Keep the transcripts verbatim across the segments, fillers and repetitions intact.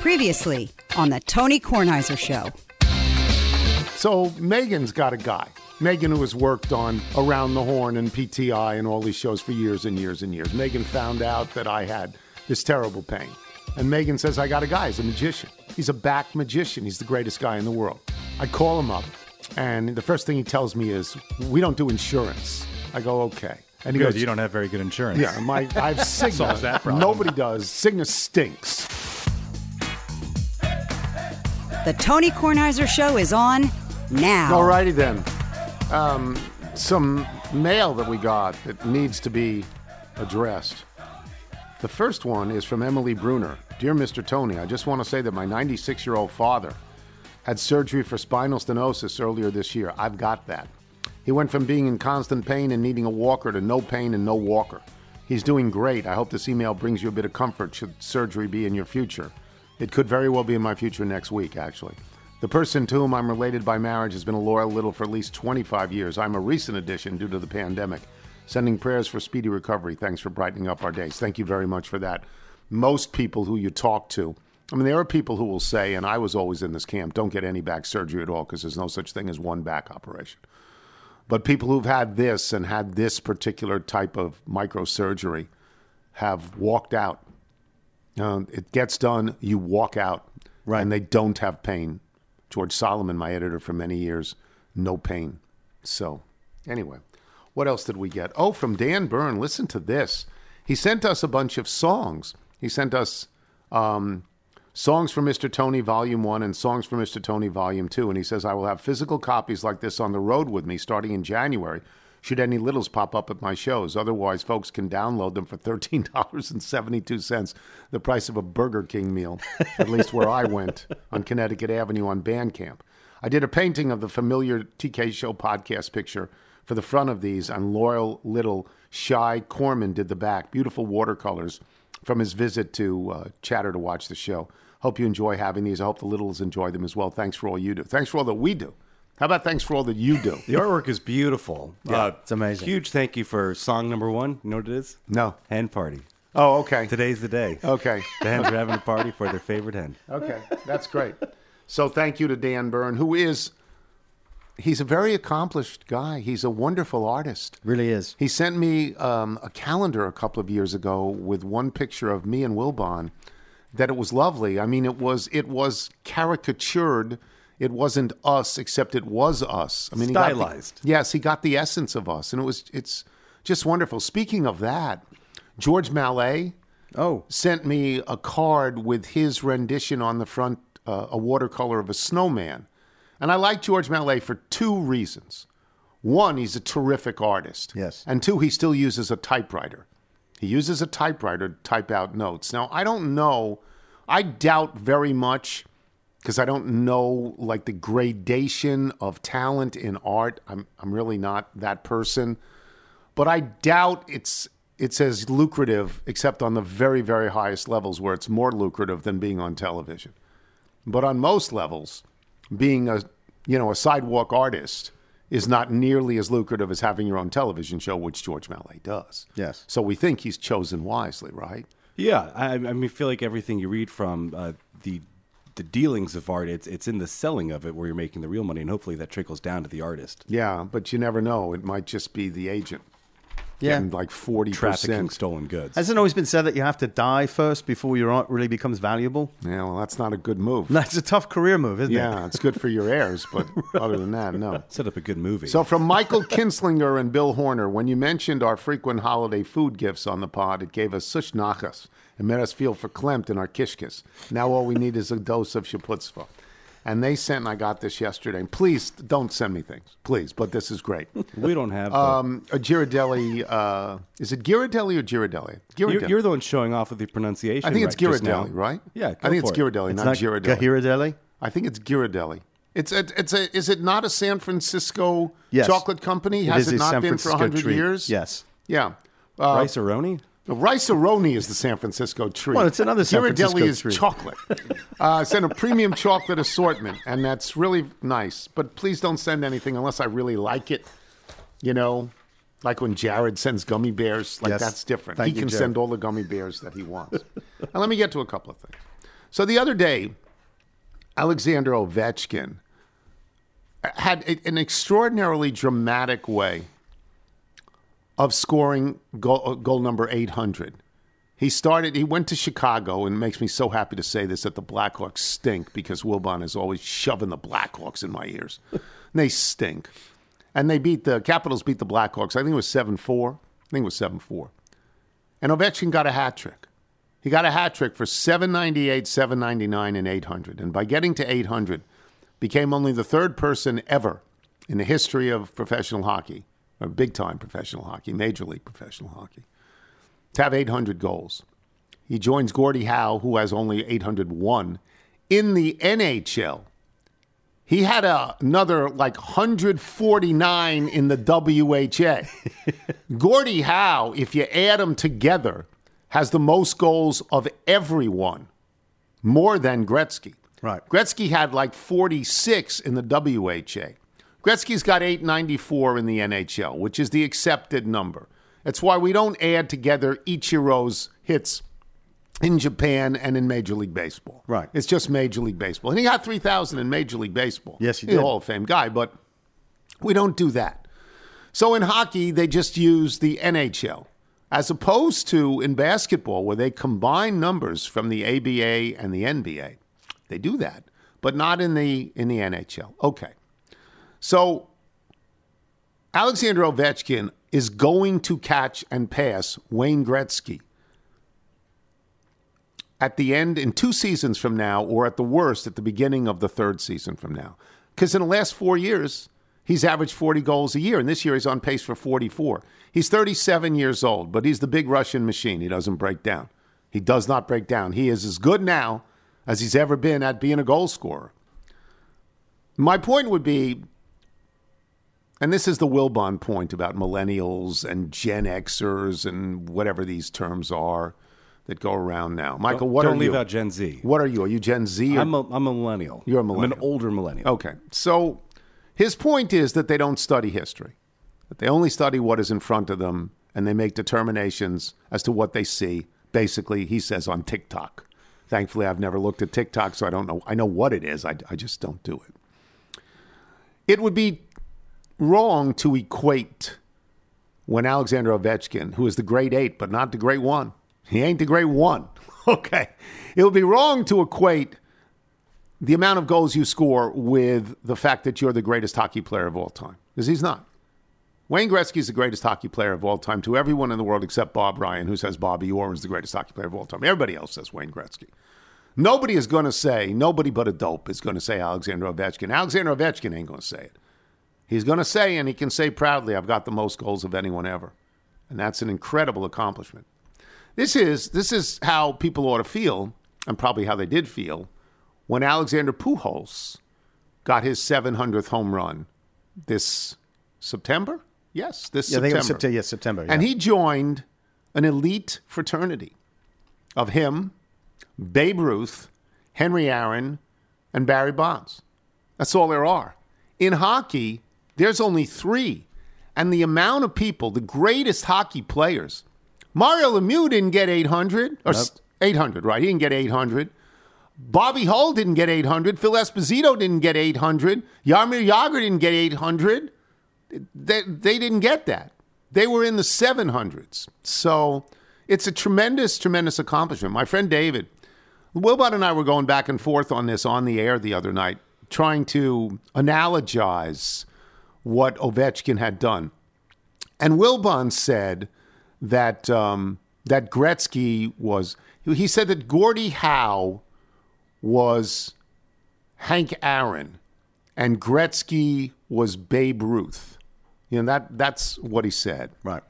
Previously on the Tony Kornheiser Show. So Megan's got a guy. Megan, who has worked on Around the Horn and P T I and all these shows for years and years and years. Megan found out that I had this terrible pain. And Megan says, I got a guy. He's a magician. He's a back magician. He's the greatest guy in the world. I call him up. And the first thing he tells me is, we don't do insurance. I go, okay. And he Good, goes, you don't have very good insurance. Yeah, my, I have Cigna. Solves that problem. Nobody does. Cigna stinks. The Tony Kornheiser Show is on now. All righty then. Um, some mail that we got that needs to be addressed. The first one is from Emily Bruner. Dear Mister Tony, I just want to say that my ninety-six-year-old father had surgery for spinal stenosis earlier this year. I've got that. He went from being in constant pain and needing a walker to no pain and no walker. He's doing great. I hope this email brings you a bit of comfort should surgery be in your future. It could very well be in my future next week, actually. The person to whom I'm related by marriage has been a loyal little for at least twenty-five years. I'm a recent addition due to the pandemic. Sending prayers for speedy recovery. Thanks for brightening up our days. Thank you very much for that. Most people who you talk to, I mean, there are people who will say, and I was always in this camp, don't get any back surgery at all because there's no such thing as one back operation. But people who've had this and had this particular type of microsurgery have walked out. Um, it gets done, you walk out, right. And they don't have pain. George Solomon, my editor for many years, no pain. So anyway, what else did we get? Oh, from Dan Byrne, listen to this. He sent us a bunch of songs. He sent us um, Songs for Mister Tony Volume one and Songs for Mister Tony Volume two. And he says, I will have physical copies like this on the road with me starting in January, should any littles pop up at my shows. Otherwise, folks can download them for thirteen dollars and seventy-two cents, the price of a Burger King meal, at least where I went on Connecticut Avenue on Bandcamp. I did a painting of the familiar T K Show podcast picture for the front of these, and loyal little Shy Corman did the back. Beautiful watercolors from his visit to uh, Chatter to watch the show. Hope you enjoy having these. I hope the littles enjoy them as well. Thanks for all you do. Thanks for all that we do. How about thanks for all that you do? The artwork is beautiful. Yeah, uh, it's amazing. Huge thank you for song number one. You know what it is? No. Hen party. Oh, okay. Today's the day. Okay. The hens are having a party for their favorite hen. Okay, that's great. So thank you to Dan Byrne, who is... He's a very accomplished guy. He's a wonderful artist. Really is. He sent me um, a calendar a couple of years ago with one picture of me and Wilbon that it was lovely. I mean, it was it was caricatured. It wasn't us, except it was us. I mean, stylized. He got the, yes, he got the essence of us, and it was it's just wonderful. Speaking of that, George Mallet oh. sent me a card with his rendition on the front, uh, a watercolor of a snowman. And I like George Mallet for two reasons. One, he's a terrific artist. Yes. And two, he still uses a typewriter. He uses a typewriter to type out notes. Now, I don't know. I doubt very much because I don't know like the gradation of talent in art. I'm I'm really not that person. But I doubt it's it's as lucrative, except on the very, very highest levels where it's more lucrative than being on television. But on most levels... Being a, you know, a sidewalk artist is not nearly as lucrative as having your own television show, which George Mallet does. Yes. So we think he's chosen wisely, right? Yeah. I, I mean, feel like everything you read from uh, the the dealings of art, it's it's in the selling of it where you're making the real money, and hopefully that trickles down to the artist. Yeah, but you never know. It might just be the agent. Yeah. And like forty percent. Trafficking stolen goods. Hasn't it always been said that you have to die first before your art really becomes valuable? Yeah, well, that's not a good move. That's a tough career move, isn't yeah, it? Yeah, it's good for your heirs, but other than that, no. Set up a good movie. So from Michael Kinslinger and Bill Horner, when you mentioned our frequent holiday food gifts on the pod, it gave us such nachas and made us feel verklempt in our kishkes. Now all we need is a dose of shaputzpah. And they sent, and I got this yesterday. And please don't send me things, please. But this is great. We don't have um, a Ghirardelli. Uh, is it Ghirardelli or Ghirardelli? Ghirardelli. You're, you're the one showing off with the pronunciation. I think right it's Ghirardelli, right? Yeah, I think it's it. Ghirardelli, it's not, not Ghirardelli. Ghirardelli. I think it's Ghirardelli. It's a, it's a. Is it not a San Francisco yes. chocolate company? Has it, it not been for a hundred years? Yes. Yeah. Uh, Rice-A-Roni? The Rice-A-Roni is the San Francisco treat. Well, it's another San Francisco treat. Ghirardelli is chocolate. Uh, send a premium chocolate assortment, and that's really nice. But please don't send anything unless I really like it. You know, like when Jared sends gummy bears, like yes. that's different. Thank he you, can Jared. Send all the gummy bears that he wants. And let me get to a couple of things. So the other day, Alexander Ovechkin had a, an extraordinarily dramatic way of scoring goal, goal number eight hundred. He started, he went to Chicago, and it makes me so happy to say this, that the Blackhawks stink because Wilbon is always shoving the Blackhawks in my ears. And they stink. And they beat the, Capitals beat the Blackhawks. I think it was seven four. I think it was seven four. And Ovechkin got a hat trick. He got a hat trick for seven ninety-eight, seven ninety-nine, and eight hundred. And by getting to eight hundred, became only the third person ever in the history of professional hockey, or big-time professional hockey, Major League professional hockey, to have eight hundred goals. He joins Gordie Howe, who has only eight hundred one, in the N H L. He had a, another, like, one hundred forty-nine in the W H A. Gordie Howe, if you add them together, has the most goals of everyone, more than Gretzky. Right. Gretzky had, like, forty-six in the W H A. Gretzky's got eight ninety-four in the N H L, which is the accepted number. That's why we don't add together Ichiro's hits in Japan and in Major League Baseball. Right. It's just Major League Baseball. And he got three thousand in Major League Baseball. Yes, he did. He's a Hall of Fame guy, but we don't do that. So in hockey, they just use the N H L, as opposed to in basketball, where they combine numbers from the A B A and the N B A. They do that, but not in the in the N H L. Okay. So Alexander Ovechkin is going to catch and pass Wayne Gretzky at the end in two seasons from now, or at the worst at the beginning of the third season from now. Because in the last four years, he's averaged forty goals a year, and this year he's on pace for forty-four. He's thirty-seven years old, but he's the big Russian machine. He doesn't break down. He does not break down. He is as good now as he's ever been at being a goal scorer. My point would be, and this is the Wilbon point about millennials and Gen Xers and whatever these terms are that go around now. Michael, don't, what don't are you? Don't leave out Gen Z. What are you? Are you Gen Z? Or? I'm, a, I'm a millennial. You're a millennial. I'm an older millennial. Okay. So his point is that they don't study history, that they only study what is in front of them, and they make determinations as to what they see, basically, he says, on TikTok. Thankfully, I've never looked at TikTok, so I don't know. I know what it is. I, I just don't do it. It would be wrong to equate when Alexander Ovechkin, who is the great eight, but not the great one. He ain't the great one. Okay. It would be wrong to equate the amount of goals you score with the fact that you're the greatest hockey player of all time, because he's not. Wayne Gretzky is the greatest hockey player of all time to everyone in the world except Bob Ryan, who says Bobby Orr is the greatest hockey player of all time. Everybody else says Wayne Gretzky. Nobody is going to say, nobody but a dope is going to say Alexander Ovechkin. Alexander Ovechkin ain't going to say it. He's going to say, and he can say proudly, I've got the most goals of anyone ever. And that's an incredible accomplishment. This is this is how people ought to feel, and probably how they did feel, when Alexander Pujols got his seven hundredth home run this September? Yes, this yeah, September. September. Yes, September. Yeah. And he joined an elite fraternity of him, Babe Ruth, Henry Aaron, and Barry Bonds. That's all there are. In hockey, there's only three. And the amount of people, the greatest hockey players. Mario Lemieux didn't get eight hundred. Or nope. eight hundred, right? He didn't get eight hundred. Bobby Hull didn't get eight hundred. Phil Esposito didn't get eight hundred. Jaromir Jagr didn't get eight hundred. They, they didn't get that. They were in the seven hundreds. So it's a tremendous, tremendous accomplishment. My friend David, Wilbon and I were going back and forth on this on the air the other night, trying to analogize what Ovechkin had done. And Wilbon said that um, that Gretzky was, he said that Gordie Howe was Hank Aaron and Gretzky was Babe Ruth. You know, that that's what he said. Right.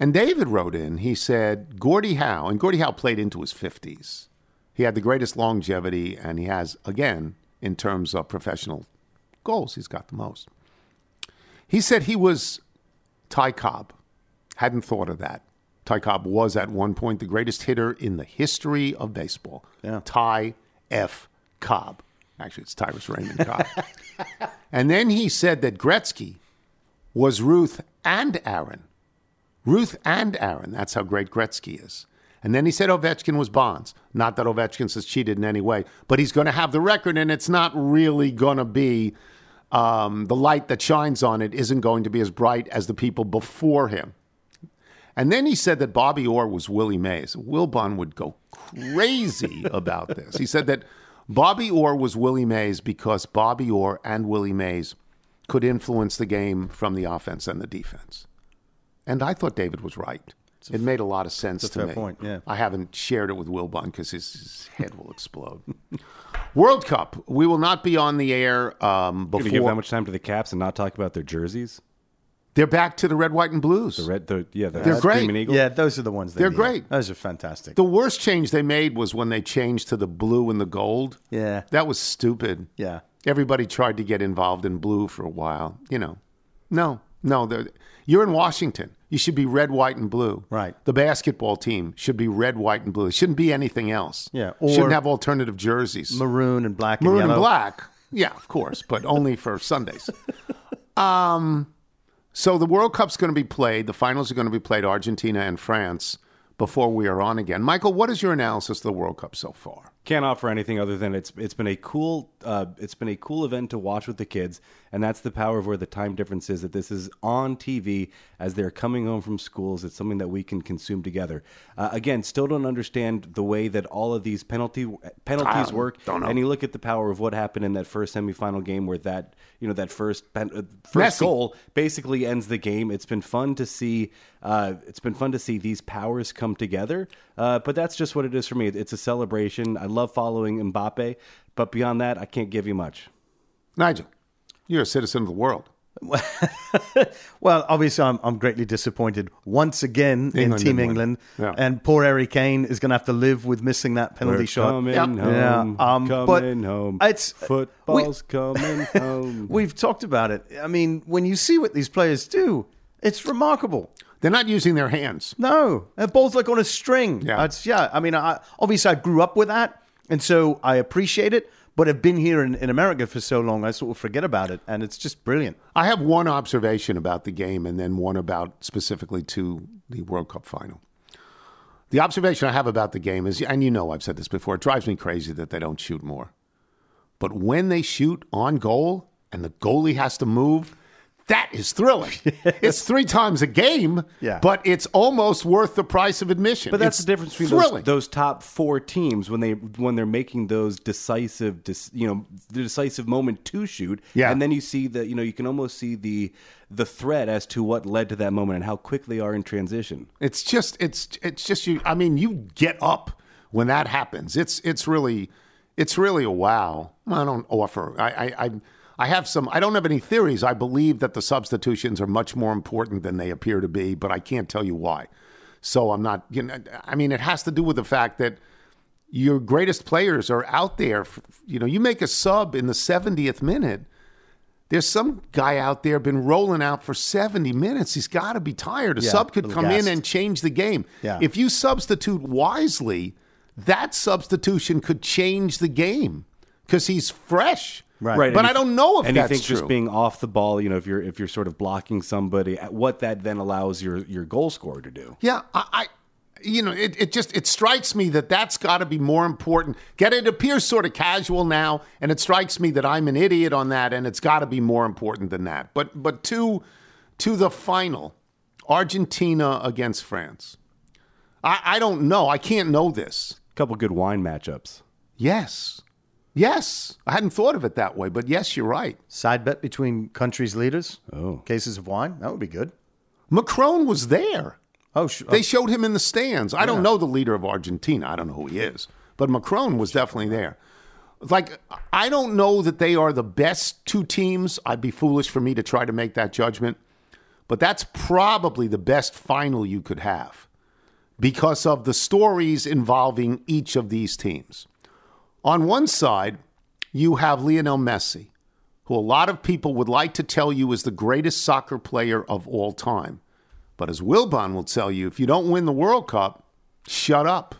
And David wrote in, he said, Gordie Howe, and Gordie Howe played into his fifties. He had the greatest longevity, and he has, again, in terms of professional goals, he's got the most. He said he was Ty Cobb. Hadn't thought of that. Ty Cobb was at one point the greatest hitter in the history of baseball. Yeah. Ty F. Cobb. Actually, it's Tyrus Raymond Cobb. And then he said that Gretzky was Ruth and Aaron. Ruth and Aaron. That's how great Gretzky is. And then he said Ovechkin was Bonds. Not that Ovechkin has cheated in any way, but he's going to have the record, and it's not really going to be um, the light that shines on it isn't going to be as bright as the people before him. And then he said that Bobby Orr was Willie Mays. Wilbon would go crazy about this. He said that Bobby Orr was Willie Mays because Bobby Orr and Willie Mays could influence the game from the offense and the defense. And I thought David was right. It's it made a lot of sense to me. That's a fair point, yeah. I haven't shared it with Wilbon because his, his head will explode. World Cup. We will not be on the air um, before. You're going to give that much time to the Caps and not talk about their jerseys? They're back to the red, white, and blues. The red, the, yeah, the they're great. Eagle. Yeah, those are the ones. They they're need. great. Those are fantastic. The worst change they made was when they changed to the blue and the gold. Yeah, that was stupid. Yeah, everybody tried to get involved in blue for a while. You know, no, no. You're in Washington. You should be red, white, and blue. Right. The basketball team should be red, white, and blue. It shouldn't be anything else. Yeah, or shouldn't have alternative jerseys. Maroon and black. Maroon and, and black. Yeah, of course, but only for Sundays. Um. So the World Cup's going to be played. The finals are going to be played, Argentina and France, before we are on again. Michael, what is your analysis of the World Cup so far? Can't offer anything other than it's it's been a cool uh, it's been a cool event to watch with the kids, and that's the power of where the time difference is, that this is on T V as they're coming home from schools. It's something that we can consume together. Uh, again, still don't understand the way that all of these penalty penalties work. Don't know. And you look at the power of what happened in that first semifinal game, where that you know that first pen, uh, first Messi. goal basically ends the game. It's been fun to see. Uh, it's been fun to see these powers come together. Uh, but that's just what it is for me. It's a celebration. I love following Mbappe, but beyond that, I can't give you much. Nigel, you're a citizen of the world. Well, obviously, I'm, I'm greatly disappointed once again England in Team England, yeah. and poor Harry Kane is going to have to live with missing that penalty We're shot. Coming yep. home, yeah. um, coming home. It's football's we, coming home. We've talked about it. I mean, when you see what these players do, it's remarkable. They're not using their hands. No, they're both like on a string. Yeah, it's, yeah. I mean, I, obviously, I grew up with that. And so I appreciate it, but I've been here in, in America for so long, I sort of forget about it, and it's just brilliant. I have one observation about the game and then one about specifically to the World Cup final. The observation I have about the game is, and you know I've said this before, it drives me crazy that they don't shoot more. But when they shoot on goal and the goalie has to move, that is thrilling. It's three times a game, yeah. but it's almost worth the price of admission. But that's it's the difference between those, those top four teams when they when they're making those decisive, you know, the decisive moment to shoot. Yeah. And then you see that you know you can almost see the the thread as to what led to that moment and how quick they are in transition. It's just it's it's just you. I mean, you get up when that happens. It's it's really it's really a wow. I don't offer. I I. I I have some, I don't have any theories. I believe that the substitutions are much more important than they appear to be, but I can't tell you why. So I'm not, you know, I mean, it has to do with the fact that your greatest players are out there. For, you know, you make a sub in the seventieth minute. There's some guy out there been rolling out for seventy minutes. He's got to be tired. A yeah, sub could come gassed. in and change the game. Yeah. If you substitute wisely, that substitution could change the game because he's fresh. Right. right, but I don't know if and that's true. And you think just being off the ball, you know, if you're if you're sort of blocking somebody, what that then allows your your goal scorer to do. Yeah, I, I you know, it, it just it strikes me that that's got to be more important. Get it appears sort of casual now, and it strikes me that I'm an idiot on that, and it's got to be more important than that. But but to to the final, Argentina against France. I, I don't know. I can't know this. A couple good wine matchups. Yes. Yes, I hadn't thought of it that way, but yes, you're right. Side bet between countries' leaders. Oh, cases of wine. That would be good. Macron was there. Oh, sh- they showed him in the stands. Yeah. I don't know the leader of Argentina. I don't know who he is, but Macron was definitely there. Like, I don't know that they are the best two teams. I'd be foolish for me to try to make that judgment, but that's probably the best final you could have because of the stories involving each of these teams. On one side, you have Lionel Messi, who a lot of people would like to tell you is the greatest soccer player of all time. But as Wilbon will tell you, if you don't win the World Cup, shut up.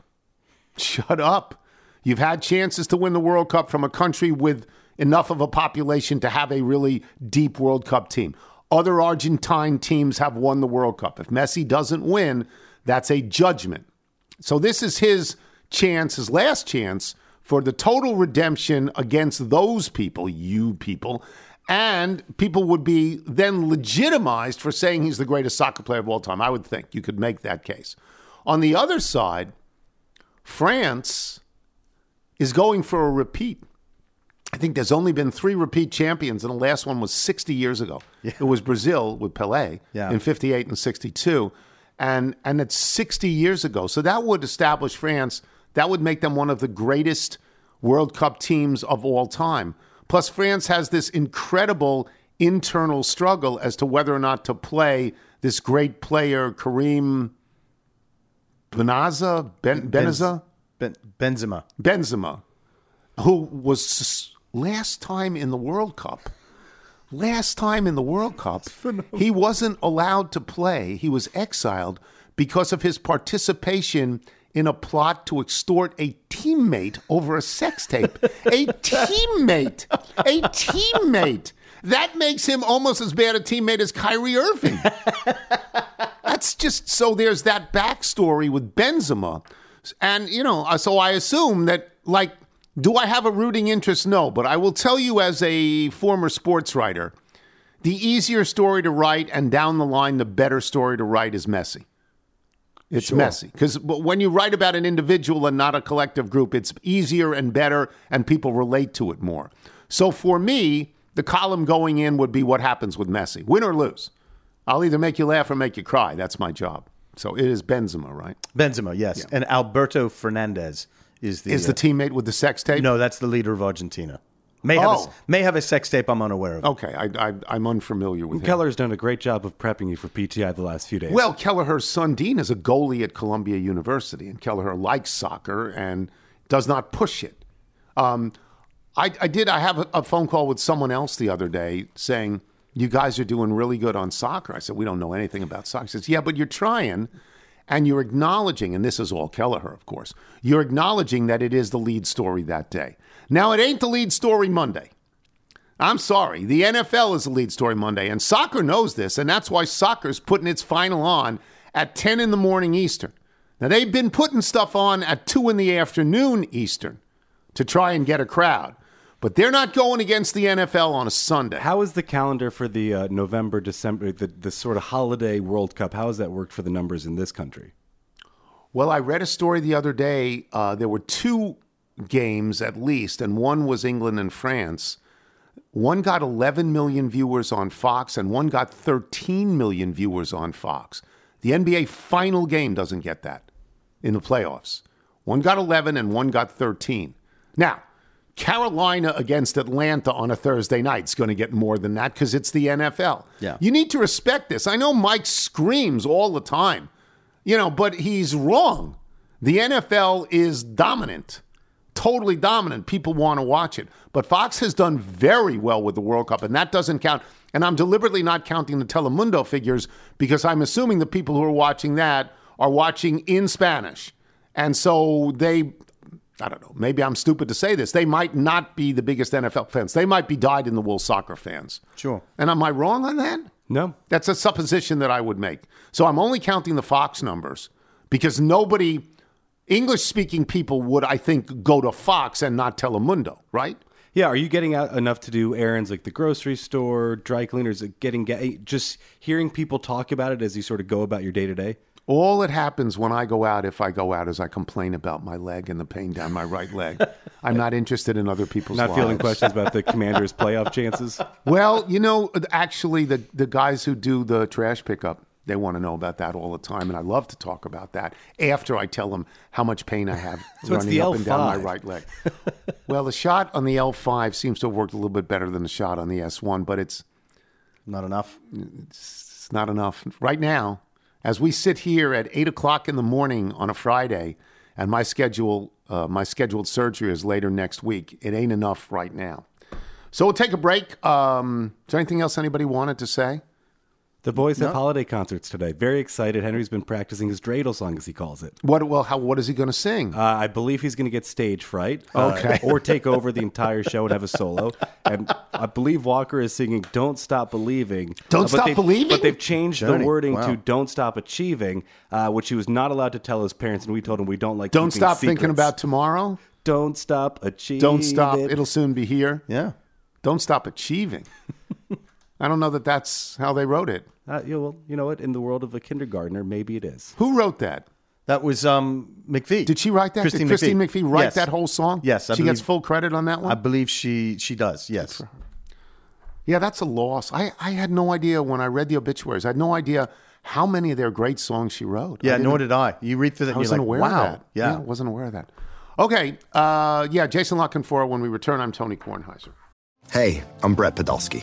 Shut up. You've had chances to win the World Cup from a country with enough of a population to have a really deep World Cup team. Other Argentine teams have won the World Cup. If Messi doesn't win, that's a judgment. So this is his chance, his last chance for the total redemption against those people, you people. And people would be then legitimized for saying he's the greatest soccer player of all time. I would think you could make that case. On the other side, France is going for a repeat. I think there's only been three repeat champions, and the last one was sixty years ago. Yeah. It was Brazil with Pelé yeah. in fifty-eight and sixty-two, and and it's sixty years ago. So that would establish France. That would make them one of the greatest World Cup teams of all time. Plus, France has this incredible internal struggle as to whether or not to play this great player, Karim Benaza, ben, Benaza? Ben, Benzema. Benzema, who was last time in the World Cup. Last time in the World Cup, he wasn't allowed to play. He was exiled because of his participation in a plot to extort a teammate over a sex tape. A teammate. A teammate. That makes him almost as bad a teammate as Kyrie Irving. That's just, so there's that backstory with Benzema. And, you know, so I assume that, like, do I have a rooting interest? No, but I will tell you as a former sports writer, the easier story to write and down the line, the better story to write is Messi. It's sure. Messy. Because when you write about an individual and not a collective group, it's easier and better, and people relate to it more. So for me, the column going in would be what happens with Messi. Win or lose. I'll either make you laugh or make you cry. That's my job. So it is Benzema, right? Benzema, yes. Yeah. And Alberto Fernandez is the... Is the uh, teammate with the sex tape? No, that's the leader of Argentina. May have, oh. a, may have a sex tape. I'm unaware of it. Okay, I, I, I'm unfamiliar with it. Kelleher's done a great job of prepping you for P T I the last few days. Well, Kelleher's son, Dean, is a goalie at Columbia University, and Kelleher likes soccer and does not push it. Um, I, I did, I have a, a phone call with someone else the other day saying, you guys are doing really good on soccer. I said, we don't know anything about soccer. He says, yeah, but you're trying, and you're acknowledging, and this is all Kelleher, of course, you're acknowledging that it is the lead story that day. Now, it ain't the lead story Monday. I'm sorry. The N F L is the lead story Monday, and soccer knows this, and that's why soccer's putting its final on at ten in the morning Eastern. Now, they've been putting stuff on at two in the afternoon Eastern to try and get a crowd, but they're not going against the N F L on a Sunday. How is the calendar for the uh, November, December, the, the sort of holiday World Cup, how has that worked for the numbers in this country? Well, I read a story the other day. Uh, there were two games at least, and one was England and France. One got eleven million viewers on Fox, and one got thirteen million viewers on Fox. The N B A final game doesn't get that in the playoffs. One got eleven and one got thirteen. Now, Carolina against Atlanta on a Thursday night is going to get more than that because it's the N F L. Yeah. You need to respect this. I know Mike screams all the time, you know, but he's wrong. The N F L is dominant. Totally dominant. People want to watch it. But Fox has done very well with the World Cup, and that doesn't count. And I'm deliberately not counting the Telemundo figures because I'm assuming the people who are watching that are watching in Spanish. And so they, I don't know, maybe I'm stupid to say this, they might not be the biggest N F L fans. They might be dyed-in-the-wool soccer fans. Sure. And am I wrong on that? No. That's a supposition that I would make. So I'm only counting the Fox numbers because nobody... English-speaking people would, I think, go to Fox and not Telemundo, right? Yeah, are you getting out enough to do errands like the grocery store, dry cleaners, getting get, just hearing people talk about it as you sort of go about your day-to-day? All that happens when I go out, if I go out, is I complain about my leg and the pain down my right leg. I'm not interested in other people's not lives. Not feeling questions about the Commanders' playoff chances? Well, you know, actually, the, the guys who do the trash pickup, they want to know about that all the time, and I love to talk about that after I tell them how much pain I have so running up L five. And down my right leg. Well, the shot on the L five seems to have worked a little bit better than the shot on the S one, but it's... Not enough? It's not enough. Right now, as we sit here at eight o'clock in the morning on a Friday, and my schedule, uh, my scheduled surgery is later next week, it ain't enough right now. So we'll take a break. Um, is there anything else anybody wanted to say? The boys have no. holiday concerts today. Very excited. Henry's been practicing his dreidel song, as he calls it. What? Well, how? What is he going to sing? Uh, I believe he's going to get stage fright, uh, okay, or take over the entire show and have a solo. And I believe Walker is singing "Don't Stop Believing." Don't uh, stop believing. But they've changed Johnny. the wording wow. to "Don't Stop Achieving," uh, which he was not allowed to tell his parents, and we told him we don't like. Don't stop secrets. Thinking about tomorrow. Don't stop achieving. Don't stop. It. It'll soon be here. Yeah. Don't stop achieving. I don't know that that's how they wrote it. Uh, you, know, well, you know what? In the world of a kindergartner, maybe it is. Who wrote that? That was um, McPhee. Did she write that? Christine Did Christine McPhee, McPhee write yes. that whole song? Yes. I she believe, gets full credit on that one? I believe she, she does, yes. Yeah, that's a loss. I, I had no idea when I read the obituaries. I had no idea how many of their great songs she wrote. Yeah, nor did I. You read through that I and you're like, aware wow. of that. Yeah. yeah, I wasn't aware of that. Okay, uh, yeah, Jason LaConfora. When we return, I'm Tony Kornheiser. Hey, I'm Brett Podolsky,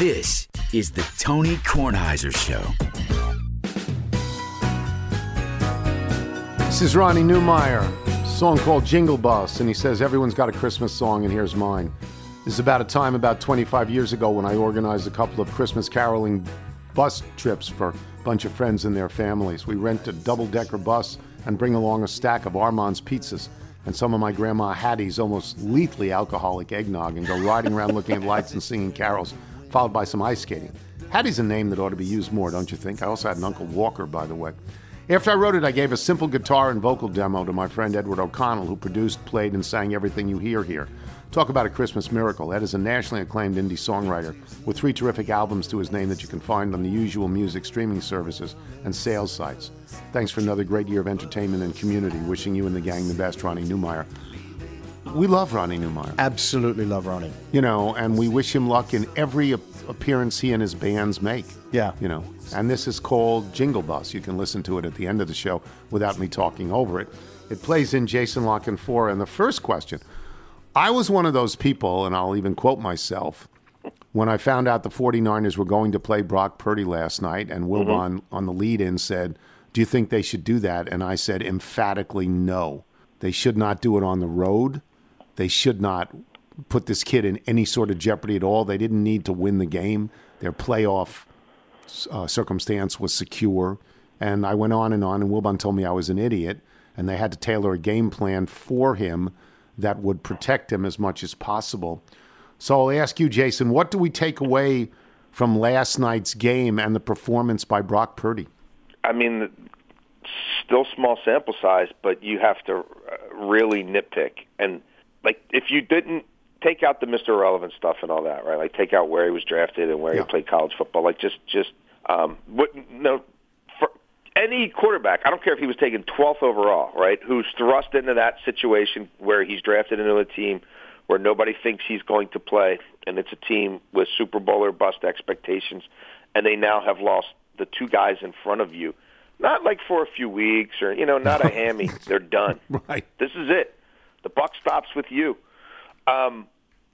This is the Tony Kornheiser Show. This is Ronnie Neumeier, a song called Jingle Bus, and he says, everyone's got a Christmas song, and here's mine. This is about a time about twenty-five years ago when I organized a couple of Christmas caroling bus trips for a bunch of friends and their families. We rent a double-decker bus and bring along a stack of Armand's pizzas and some of my Grandma Hattie's almost lethally alcoholic eggnog and go riding around looking at lights and singing carols, followed by some ice skating. Hattie's a name that ought to be used more, don't you think? I also had an Uncle Walker, by the way. After I wrote it, I gave a simple guitar and vocal demo to my friend Edward O'Connell, who produced, played, and sang everything you hear here. Talk about a Christmas miracle. Ed is a nationally acclaimed indie songwriter with three terrific albums to his name that you can find on the usual music streaming services and sales sites. Thanks for another great year of entertainment and community. Wishing you and the gang the best, Ronnie Neumeier. We love Ronnie Neumeier. Absolutely love Ronnie. You know, and we wish him luck in every appearance he and his bands make. Yeah. You know, and this is called Jingle Bus. You can listen to it at the end of the show without me talking over it. It plays in Jason LaConfora. And the first question, I was one of those people, and I'll even quote myself, when I found out the 49ers were going to play Brock Purdy last night, and Wilbon mm-hmm. on the lead-in said, do you think they should do that? And I said emphatically no. They should not do it on the road. They should not put this kid in any sort of jeopardy at all. They didn't need to win the game. Their playoff uh, circumstance was secure. And I went on and on, and Wilbon told me I was an idiot, and they had to tailor a game plan for him that would protect him as much as possible. So I'll ask you, Jason, what do we take away from last night's game and the performance by Brock Purdy? I mean, still small sample size, but you have to really nitpick. And like, if you didn't take out the Mister Irrelevant stuff and all that, right? Like, take out where he was drafted and where yeah. he played college football. Like, just, just, um, what, no, for any quarterback, I don't care if he was taken twelfth overall, right? Who's thrust into that situation where he's drafted into a team where nobody thinks he's going to play, and it's a team with Super Bowl or bust expectations, and they now have lost the two guys in front of you. Not like for a few weeks or, you know, not a hammy. They're done. Right. This is it. The buck stops with you. Um,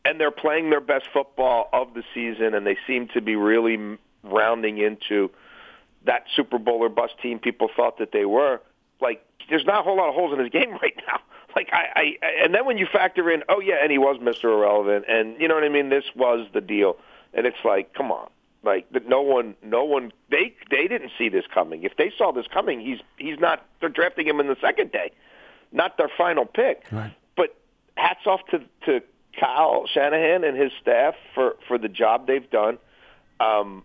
and they're playing their best football of the season, and they seem to be really rounding into that Super Bowl or bust team people thought that they were. Like, there's not a whole lot of holes in his game right now. Like, I, I and then when you factor in, oh, yeah, and he was Mister Irrelevant, and you know what I mean? This was the deal. And it's like, come on. Like, no one, no one, they they didn't see this coming. If they saw this coming, he's he's not, they're drafting him in the second day, not their final pick. Right. But hats off to, to Kyle Shanahan and his staff for, for the job they've done. Um,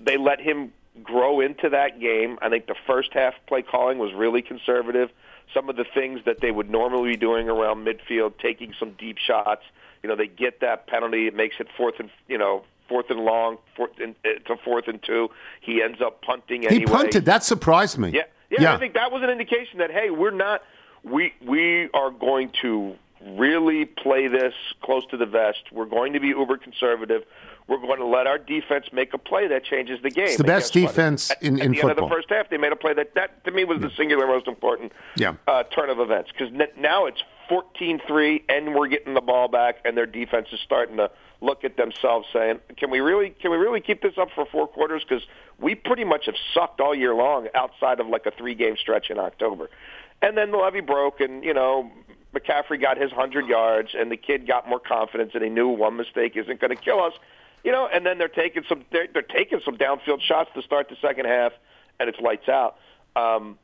they let him grow into that game. I think the first half play calling was really conservative. Some of the things that they would normally be doing around midfield, taking some deep shots, you know, they get that penalty. It makes it fourth and, you know, Fourth and long, fourth and, uh, to fourth and two. He ends up punting anyway. He punted. That surprised me. Yeah. yeah, yeah. I think that was an indication that, hey, we're not we – we are going to really play this close to the vest. We're going to be uber conservative. We're going to let our defense make a play that changes the game. It's the best defense at, in, in football. At the end of the first half, they made a play that, that to me, was the singular most important yeah. uh, turn of events. Because now it's fourteen three, and we're getting the ball back, and their defense is starting to look at themselves saying, can we really can we really keep this up for four quarters? Because we pretty much have sucked all year long outside of like a three-game stretch in October. And then the levee broke, and, you know, McCaffrey got his one hundred yards, and the kid got more confidence, and he knew one mistake isn't going to kill us. You know, and then they're taking some they're, they're taking some downfield shots to start the second half, and it's lights out. Um,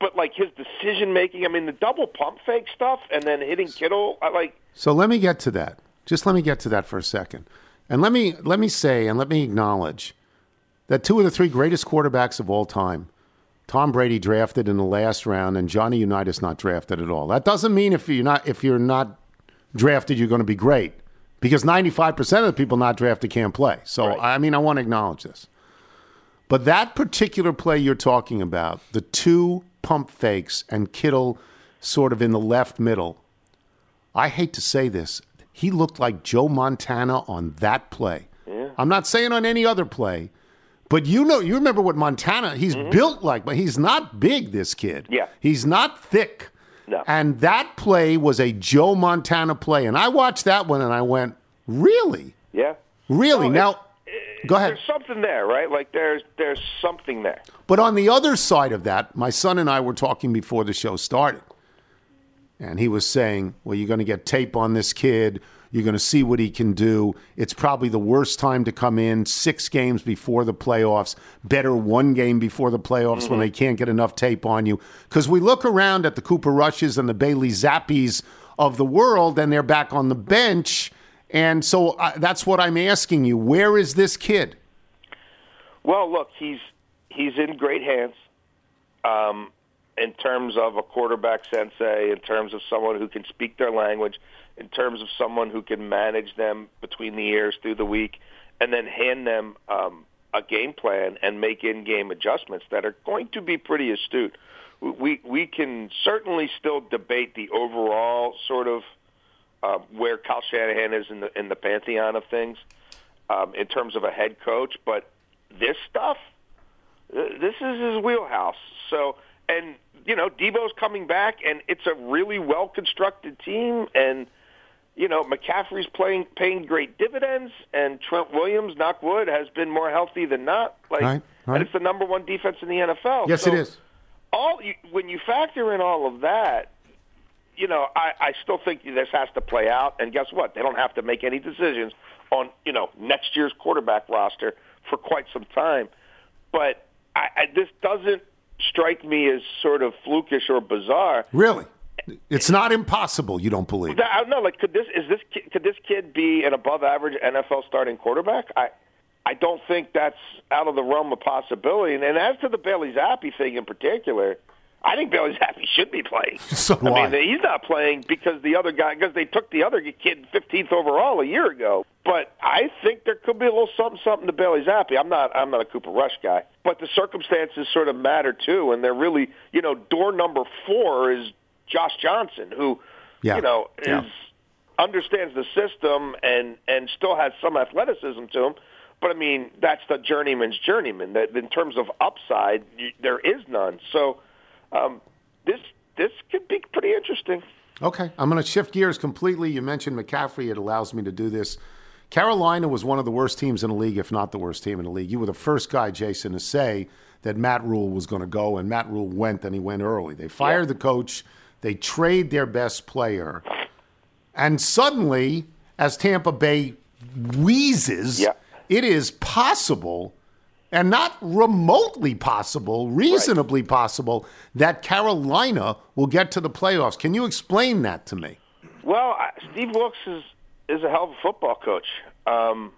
but like his decision making, I mean, the double pump fake stuff, and then hitting Kittle, I like. So let me get to that. Just let me get to that for a second, and let me let me say and let me acknowledge that two of the three greatest quarterbacks of all time, Tom Brady drafted in the last round, and Johnny Unitas not drafted at all. That doesn't mean if you're not if you're not drafted, you're going to be great. Because ninety-five percent of the people not drafted can't play. So, right. I mean, I want to acknowledge this. But that particular play you're talking about, the two pump fakes and Kittle sort of in the left middle, I hate to say this, he looked like Joe Montana on that play. Yeah. I'm not saying on any other play, but you know, you remember what Montana, he's mm-hmm. built like, but he's not big, this kid. Yeah. He's not thick. No. And that play was a Joe Montana play. And I watched that one and I went, really? Yeah. Really? Well, now, it, it, go ahead. There's something there, right? Like there's there's something there. But on the other side of that, my son and I were talking before the show started. And he was saying, well, you're going to get tape on this kid. You're going to see what he can do. It's probably the worst time to come in, six games before the playoffs, better one game before the playoffs mm-hmm. when they can't get enough tape on you. Because we look around at the Cooper Rushes and the Bailey Zappies of the world, and they're back on the bench. And so uh, that's what I'm asking you. Where is this kid? Well, look, he's he's in great hands um, in terms of a quarterback sensei, in terms of someone who can speak their language, in terms of someone who can manage them between the years through the week and then hand them um, a game plan and make in-game adjustments that are going to be pretty astute. We we can certainly still debate the overall sort of uh, where Kyle Shanahan is in the, in the pantheon of things um, in terms of a head coach, but this stuff, this is his wheelhouse. So, and, you know, Debo's coming back, and it's a really well-constructed team, and you know, McCaffrey's playing, paying great dividends, and Trent Williams, knock wood, has been more healthy than not. Like, all right, all right. And it's the number one defense in the N F L. Yes, so it is. All when you factor in all of that, you know, I, I still think this has to play out. And guess what? They don't have to make any decisions on, you know, next year's quarterback roster for quite some time. But I, I, this doesn't strike me as sort of flukish or bizarre. Really? It's not impossible. You don't believe? I don't know. Like, could this is this could this kid be an above-average N F L starting quarterback? I, I don't think that's out of the realm of possibility. And, and as to the Bailey Zappi thing in particular, I think Bailey Zappi should be playing. So I why? mean, he's not playing because the other guy because they took the other kid fifteenth overall a year ago. But I think there could be a little something something to Bailey Zappi. I'm not I'm not a Cooper Rush guy, but the circumstances sort of matter too, and they're really you know door number four is Josh Johnson, who, yeah. you know, is, yeah. understands the system and, and still has some athleticism to him. But, I mean, that's the journeyman's journeyman. That in terms of upside, there is none. So um, this this could be pretty interesting. Okay. I'm going to shift gears completely. You mentioned McCaffrey. It allows me to do this. Carolina was one of the worst teams in the league, if not the worst team in the league. You were the first guy, Jason, to say that Matt Rule was going to go, and Matt Rule went, and he went early. They fired yeah. the coach. They trade their best player. And suddenly, as Tampa Bay wheezes, yeah. it is possible, and not remotely possible, reasonably right. possible, that Carolina will get to the playoffs. Can you explain that to me? Well, Steve Wilkes is, is a hell of a football coach. Um,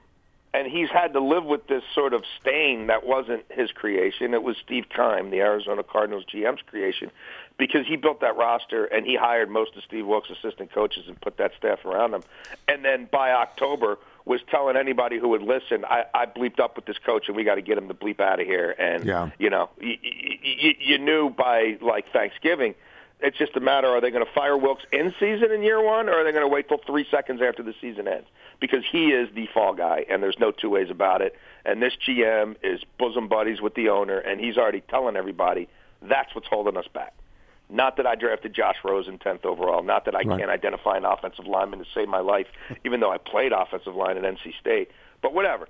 and he's had to live with this sort of stain that wasn't his creation. It was Steve Keim, the Arizona Cardinals G M's creation, because he built that roster and he hired most of Steve Wilkes' assistant coaches and put that staff around him. And then by October was telling anybody who would listen, I, I bleeped up with this coach and we got to get him to bleep out of here. And, yeah. you know, you, you, you knew by, like, Thanksgiving it's just a matter, are they going to fire Wilkes in season in year one, or are they going to wait till three seconds after the season ends? Because he is the fall guy, and there's no two ways about it. And this G M is bosom buddies with the owner, and he's already telling everybody that's what's holding us back. Not that I drafted Josh Rosen tenth overall. Not that I right. can't identify an offensive lineman to save my life, even though I played offensive line at N C State. But whatever.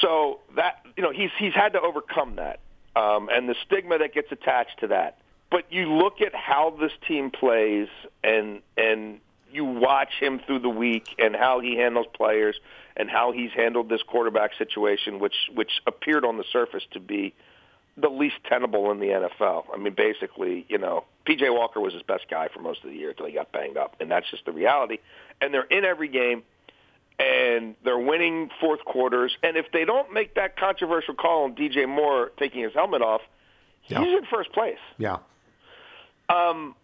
So that, you know, he's he's had to overcome that, um, and the stigma that gets attached to that. But you look at how this team plays, and and you watch him through the week, and how he handles players, and how he's handled this quarterback situation, which which appeared on the surface to be the least tenable in the N F L. I mean, basically, you know, P J Walker was his best guy for most of the year until he got banged up, and that's just the reality. And they're in every game, and they're winning fourth quarters. And if they don't make that controversial call on D J Moore taking his helmet off, he's yeah. in first place. Yeah. Um,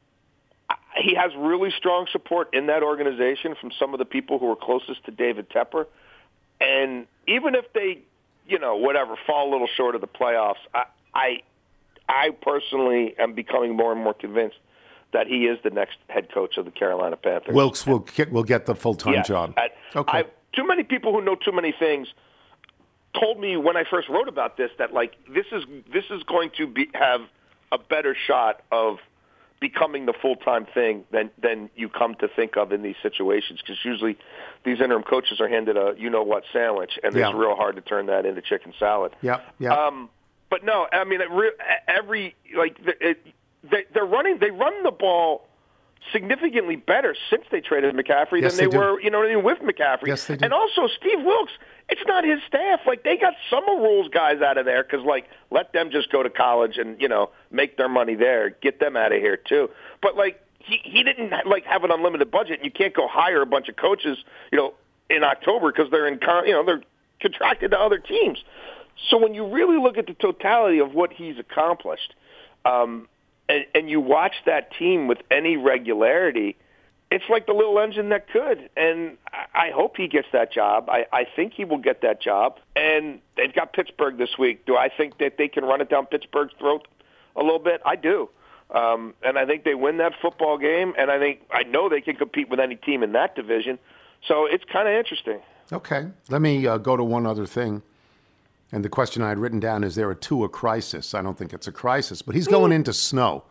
he has really strong support in that organization from some of the people who are closest to David Tepper. And even if they, you know, whatever, fall a little short of the playoffs, I, I I personally am becoming more and more convinced that he is the next head coach of the Carolina Panthers. Wilkes will get, will get the full-time yeah, job. I, okay. I, too many people who know too many things told me when I first wrote about this that, like, this is this is going to be, have a better shot of becoming the full-time thing than, than you come to think of in these situations, because usually these interim coaches are handed a you-know-what sandwich, and yeah. it's real hard to turn that into chicken salad. Yeah, yeah. Um, but, no, I mean, it re- every – like, it, they, they're running – they run the ball significantly better since they traded McCaffrey yes, than they, they were, you know what I mean, with McCaffrey. Yes, they do. And also, Steve Wilkes, it's not his staff. Like, they got summer rules guys out of there because, like, let them just go to college and, you know, make their money there. Get them out of here, too. But, like, he, he didn't, like, have an unlimited budget. And you can't go hire a bunch of coaches, you know, in October because they're in, con- you know, they're contracted to other teams. So when you really look at the totality of what he's accomplished, um, and, and you watch that team with any regularity, it's like the little engine that could. And I hope he gets that job. I, I think he will get that job. And they've got Pittsburgh this week. Do I think that they can run it down Pittsburgh's throat a little bit? I do. Um, and I think they win that football game. And I think I know they can compete with any team in that division. So it's kind of interesting. Okay. Let me uh, go to one other thing. And the question I had written down is, there a Tua crisis? I don't think it's a crisis, but he's going into snow.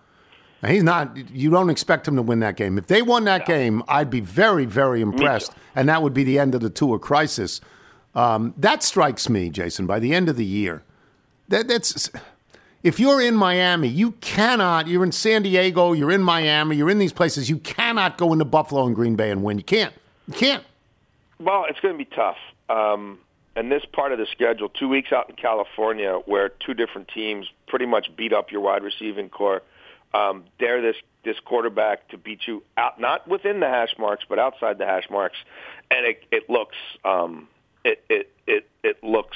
Now, he's not. You don't expect him to win that game. If they won that no. game, I'd be very, very impressed, and that would be the end of the Tua crisis. Um, that strikes me, Jason. By the end of the year, that, that's if you're in Miami, you cannot. You're in San Diego. You're in Miami. You're in these places. You cannot go into Buffalo and Green Bay and win. You can't. You can't. Well, it's going to be tough. Um, And this part of the schedule, two weeks out in California where two different teams pretty much beat up your wide receiving core, um, dare this, this quarterback to beat you out, not within the hash marks, but outside the hash marks. And it, it looks, um, it, it, it, it looks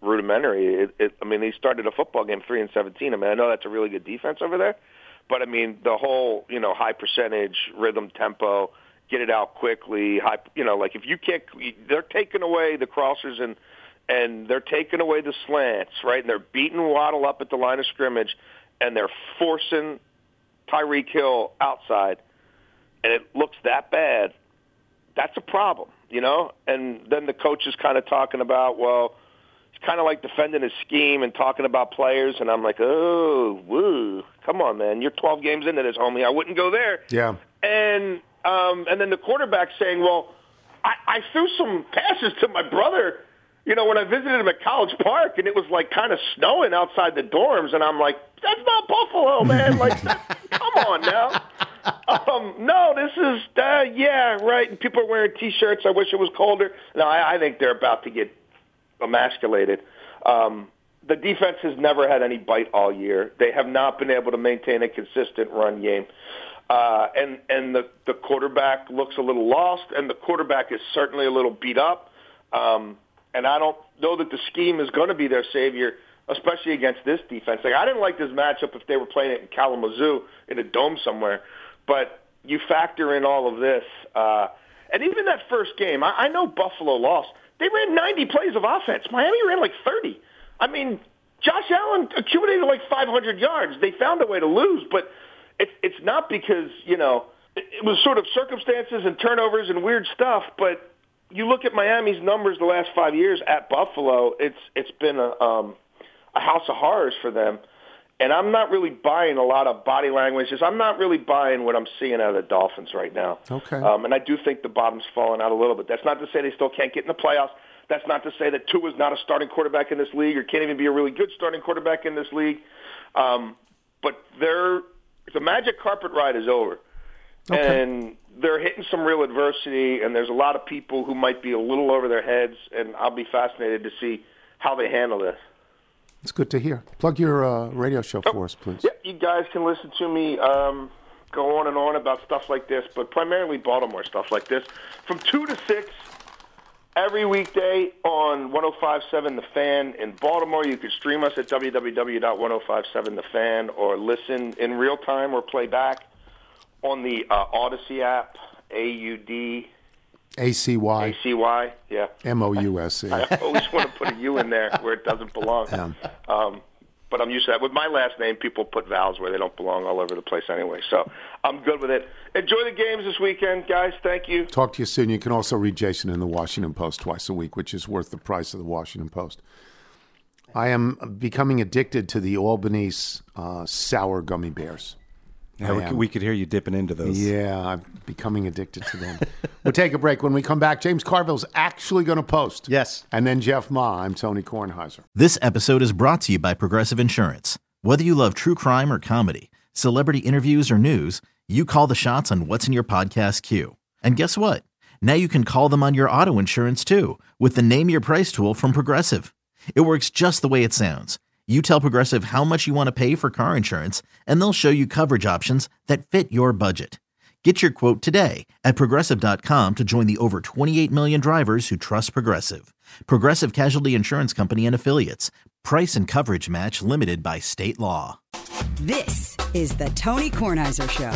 rudimentary. It, it, I mean, they started a football game three and seventeen. I mean, I know that's a really good defense over there, but I mean, the whole, you know, high percentage, rhythm, tempo, get it out quickly, high, you know, like if you can't, they're taking away the crossers and and they're taking away the slants, right? And they're beating Waddle up at the line of scrimmage, and they're forcing Tyreek Hill outside, and it looks that bad. That's a problem, you know? And then the coach is kind of talking about, well, it's kind of like defending his scheme and talking about players, and I'm like, oh, woo, come on, man. You're twelve games into this, homie. I wouldn't go there. Yeah. And... Um, and then the quarterback saying, well, I, I threw some passes to my brother, you know, when I visited him at College Park, and it was, like, kind of snowing outside the dorms. And I'm like, that's not Buffalo, man. Like, come on now. Um, no, this is, uh, yeah, right. And people are wearing T-shirts. I wish it was colder. No, I, I think they're about to get emasculated. Um, the defense has never had any bite all year. They have not been able to maintain a consistent run game. Uh, and and the, the quarterback looks a little lost, and the quarterback is certainly a little beat up. Um, and I don't know that the scheme is going to be their savior, especially against this defense. Like, I didn't like this matchup if they were playing it in Kalamazoo in a dome somewhere. But you factor in all of this. Uh, and even that first game, I, I know Buffalo lost. They ran ninety plays of offense. Miami ran like thirty. I mean, Josh Allen accumulated like five hundred yards. They found a way to lose, but it's it's not because, you know, it was sort of circumstances and turnovers and weird stuff, but you look at Miami's numbers the last five years at Buffalo, it's it's been a, um, a house of horrors for them. And I'm not really buying a lot of body languages. I'm not really buying what I'm seeing out of the Dolphins right now. Okay. Um, and I do think the bottom's falling out a little bit. That's not to say they still can't get in the playoffs. That's not to say that Tua's not a starting quarterback in this league or can't even be a really good starting quarterback in this league. Um, but they're, the magic carpet ride is over. Okay. And they're hitting some real adversity, and there's a lot of people who might be a little over their heads, and I'll be fascinated to see how they handle this. It's good to hear. Plug your uh, radio show oh, for us, please. Yeah, you guys can listen to me um, go on and on about stuff like this, but primarily Baltimore stuff like this. From two to six every weekday on one oh five point seven The Fan in Baltimore. You can stream us at w w w dot one oh five seven the fan or listen in real time or play back on the uh, Odyssey app, A U D A C Y A C Y yeah. M O U S E I, I always want to put a U in there where it doesn't belong. Um, um, but I'm used to that. With my last name, people put vowels where they don't belong all over the place anyway. So I'm good with it. Enjoy the games this weekend, guys. Thank you. Talk to you soon. You can also read Jason in the Washington Post twice a week, which is worth the price of the Washington Post. I am becoming addicted to the Albany's uh, sour gummy bears. Yeah, we could, we could hear you dipping into those. Yeah, I'm becoming addicted to them. We'll take a break. When we come back, James Carville's actually going to post. Yes. And then Jeff Ma. I'm Tony Kornheiser. This episode is brought to you by Progressive Insurance. Whether you love true crime or comedy, celebrity interviews or news, you call the shots on what's in your podcast queue. And guess what? Now you can call them on your auto insurance, too, with the Name Your Price tool from Progressive. It works just the way it sounds. You tell Progressive how much you want to pay for car insurance, and they'll show you coverage options that fit your budget. Get your quote today at progressive dot com to join the over twenty-eight million drivers who trust Progressive. Progressive Casualty Insurance Company and Affiliates. Price and coverage match limited by state law. This is the Tony Kornheiser Show.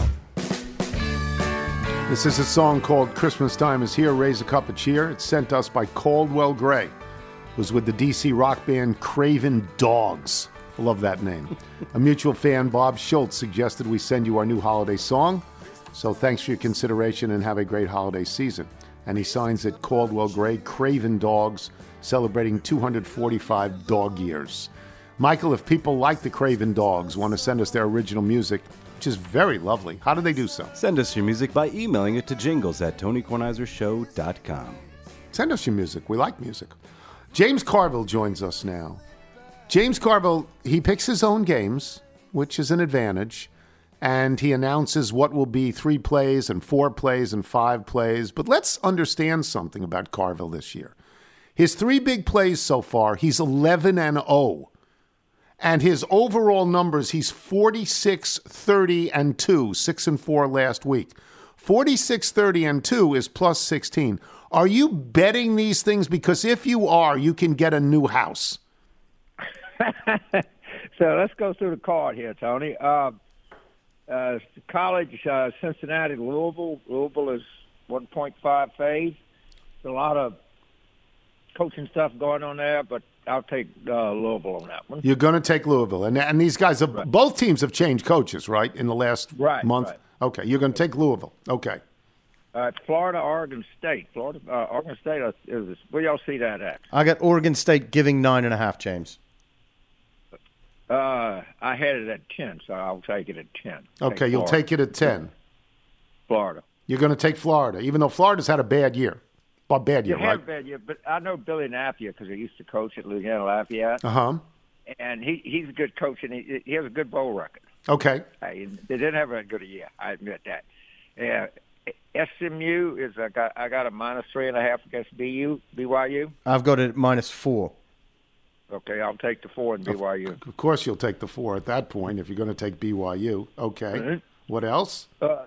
This is a song called Christmas Time Is Here, Raise a Cup of Cheer. It's sent us by Caldwell Gray. Was with the D C rock band Craven Dogs. I love that name. A mutual fan, Bob Schultz, suggested we send you our new holiday song. So thanks for your consideration and have a great holiday season. And he signs it Caldwell Gray, Craven Dogs, celebrating two hundred forty-five dog years. Michael, if people like the Craven Dogs, want to send us their original music, which is very lovely, how do they do so? Send us your music by emailing it to jingles at tony kornheiser show dot com. Send us your music. We like music. James Carville joins us now. James Carville, he picks his own games, which is an advantage, and he announces what will be three plays and four plays and five plays. But let's understand something about Carville this year. His three big plays so far, he's eleven and oh. And his overall numbers, he's forty-six, thirty, and two, six and four last week. forty-six, thirty, and two is plus sixteen. Are you betting these things? Because if you are, you can get a new house. So let's go through the card here, Tony. Uh, uh, college, uh, Cincinnati, Louisville. Louisville is one point five fade. There's a lot of coaching stuff going on there, but I'll take uh, Louisville on that one. You're going to take Louisville. And and these guys, have, right. Both teams have changed coaches, right, in the last right, month? Right. Okay, you're going to take Louisville. Okay. Uh, Florida, Oregon State. Florida, uh, Oregon State, uh, is, where y'all see that at? I got Oregon State giving nine and a half, James. Uh, I had it at ten, so I'll take it at ten. Okay, take you'll take it at ten. Florida. You're going to take Florida, even though Florida's had a bad year. Well, bad year, right? They had a bad year, but I know Billy Napier because he used to coach at Louisiana Lafayette. Uh-huh. And he, he's a good coach, and he, he has a good bowl record. Okay. Hey, they didn't have a good year. I admit that. Yeah. S M U is I got I got a minus three and a half against B U B Y U. I've got it at minus four. Okay, I'll take the four in B Y U. Of course, you'll take the four at that point if you're going to take B Y U. Okay, mm-hmm. What else? Uh,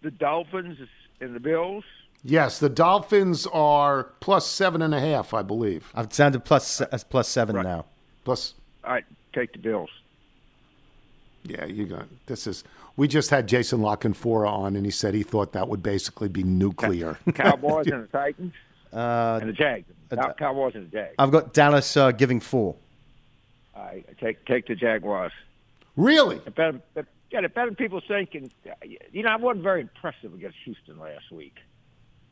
the Dolphins and the Bills. Yes, the Dolphins are plus seven and a half, I believe. I've sounded plus uh, plus seven right. now. Plus, all right, take the Bills. Yeah, you're going. This is. We just had Jason Lockenfora on, and he said he thought that would basically be nuclear. Cowboys and the Titans uh, and the Jags. Uh, Cowboys and the Jags. I've got Dallas uh, giving four. I right, take take the Jaguars. Really? I bet, bet, got it better people thinking. You know, I wasn't very impressive against Houston last week.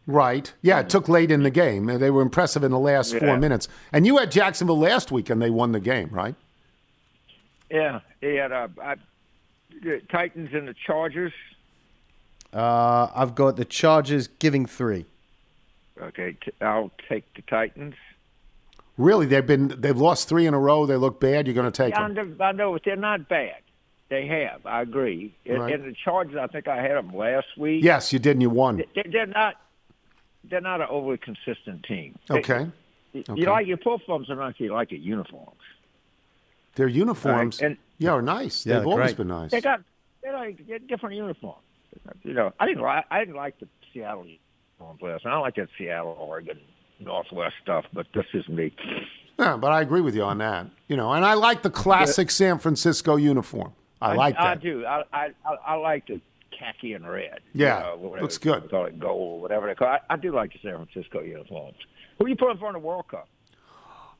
Right. Yeah, it took late in the game. They were impressive in the last yeah. four minutes. And you had Jacksonville last week, and they won the game, right? Yeah. He had uh, I, the Titans and the Chargers. Uh, I've got the Chargers giving three. Okay, t- I'll take the Titans. Really? They've been they've lost three in a row. They look bad. You're going to take yeah, them. I know, but they're not bad. They have. I agree. And, right. and the Chargers, I think I had them last week. Yes, you did, and you won. They, they're not. They're not an overly consistent team. Okay. They, okay. You like your uniforms, and you like your uniforms. Their uniforms, right. and, yeah, are nice. Yeah, They've always great. been nice. They got they like different uniforms. You know, I didn't like I didn't like the Seattle uniforms last night. I don't like that Seattle, Oregon, Northwest stuff. But this is me. Yeah, but I agree with you on that. You know, and I like the classic yeah. San Francisco uniform. I, I like that. I do. I I, I like it. Khaki and red. Yeah, you know, looks good. They call it gold, whatever they call it. I, I do like the San Francisco uniforms. Who are you putting for in the World Cup?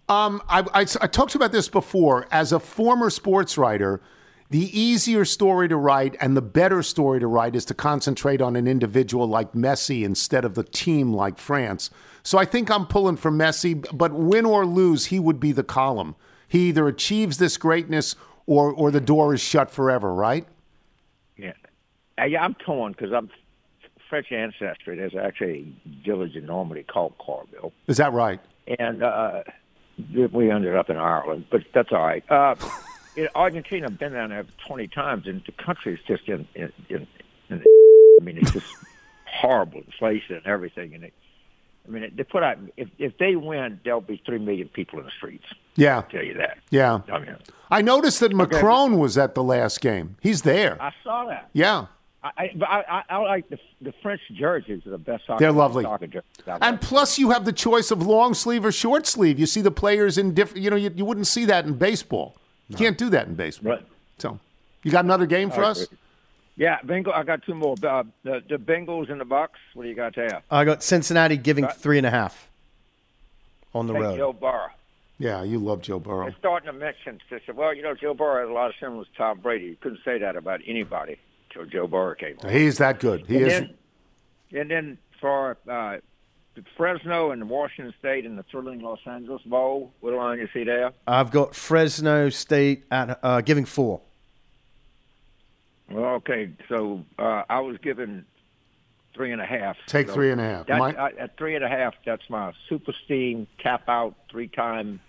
Um, I, I, I talked about this before. As a former sports writer, the easier story to write and the better story to write is to concentrate on an individual like Messi instead of the team like France. So I think I'm pulling for Messi, but win or lose, he would be the column. He either achieves this greatness or, or the door is shut forever, right? Yeah. Yeah, I'm torn because I'm French ancestry. There's actually a village in Normandy called Corville. Is that right? And uh, we ended up in Ireland, but that's all right. Uh, in Argentina, I've been down there twenty times, and the country is just in, in, in, in I mean, it's just horrible inflation and everything. And it, I mean, they put out, if, if they win, there'll be three million people in the streets. Yeah. I'll tell you that. Yeah. I mean, I noticed that Macron okay. was at the last game. He's there. I saw that. Yeah. I, but I, I, I like the, the French jerseys are the best. Soccer, They're lovely. Soccer jerseys and like. Plus, you have the choice of long sleeve or short sleeve. You see the players in different. You know, you, you wouldn't see that in baseball. You no. can't do that in baseball. Right. So, you got another game for us? Yeah, Bengal. I got two more. Uh, the, the Bengals and the Bucks. What do you got there? I got Cincinnati giving uh, three and a half on the road. Joe Burrow. Yeah, you love Joe Burrow. They're starting to mention. Well, you know, Joe Burrow had a lot of similar to Tom Brady. You couldn't say that about anybody. So Joe Burrow came on. He's that good. He and is. Then, and then for uh, Fresno and Washington State in the thrilling Los Angeles Bowl, what line you see there? I've got Fresno State at uh, giving four. Well, okay. So uh, I was given three and a half. Take so three and a half. That, I, at three and a half, that's my super steam tap out three-time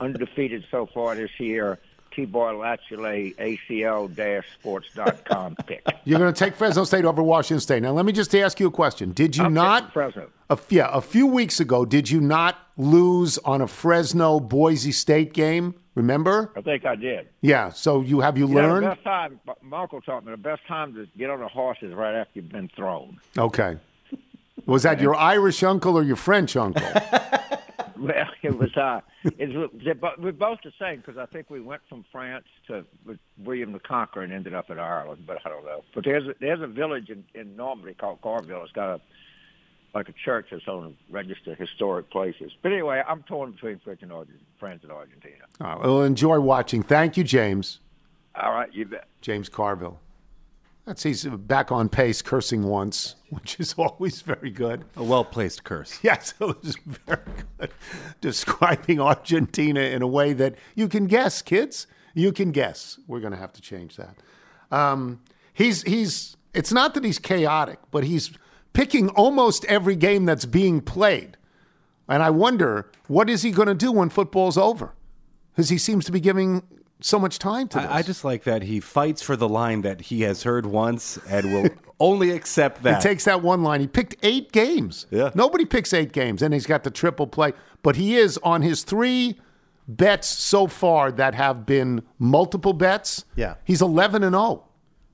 undefeated so far this year. T-Boy Latulay, A C L sports dot com pick. You're going to take Fresno State over Washington State. Now, let me just ask you a question. Did you I'm not – Fresno. A, yeah, a few weeks ago, did you not lose on a Fresno-Boise State game? Remember? I think I did. Yeah, so you have you, you learned? Know, the best time, Marco taught me, the best time to get on a horse is right after you've been thrown. Okay. Was that your Irish uncle or your French uncle? Well, it was, uh, it was we're both the same because I think we went from France to William the Conqueror and ended up in Ireland, but I don't know. But there's a, there's a village in, in Normandy called Corville. It's got a, like a church that's on registered historic places. But anyway, I'm torn between France and Argentina. All right, well, enjoy watching. Thank you, James. All right, you bet. James Corville. That's he's back on pace, cursing once, which is always very good. A well-placed curse. Yes, it was very good. Describing Argentina in a way that you can guess, kids. You can guess. We're going to have to change that. Um, he's he's. It's not that he's chaotic, but he's picking almost every game that's being played. And I wonder, what is he going to do when football's over? Because he seems to be giving so much time to this. I, I just like that he fights for the line that he has heard once and will only accept that. He takes that one line. He picked eight games. Yeah. Nobody picks eight games, and he's got the triple play. But he is on his three bets so far that have been multiple bets. Yeah. He's eleven and oh.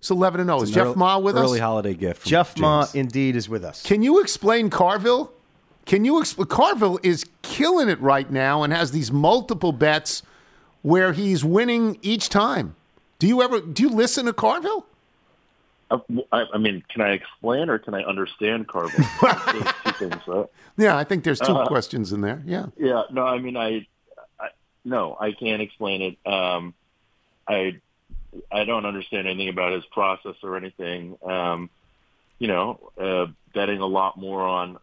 It's eleven and oh. Is Jeff early, Ma with early us? Early holiday gift. Jeff James. Ma indeed is with us. Can you explain Carville? Can you explain? Carville is killing it right now and has these multiple bets where he's winning each time. Do you ever do you listen to Carville? I, I mean, can I explain or can I understand Carville? two things, right? Yeah, I think there's two uh, questions in there. Yeah. Yeah. No, I mean, I, I no, I can't explain it. Um, I I don't understand anything about his process or anything. Um, you know, uh, betting a lot more on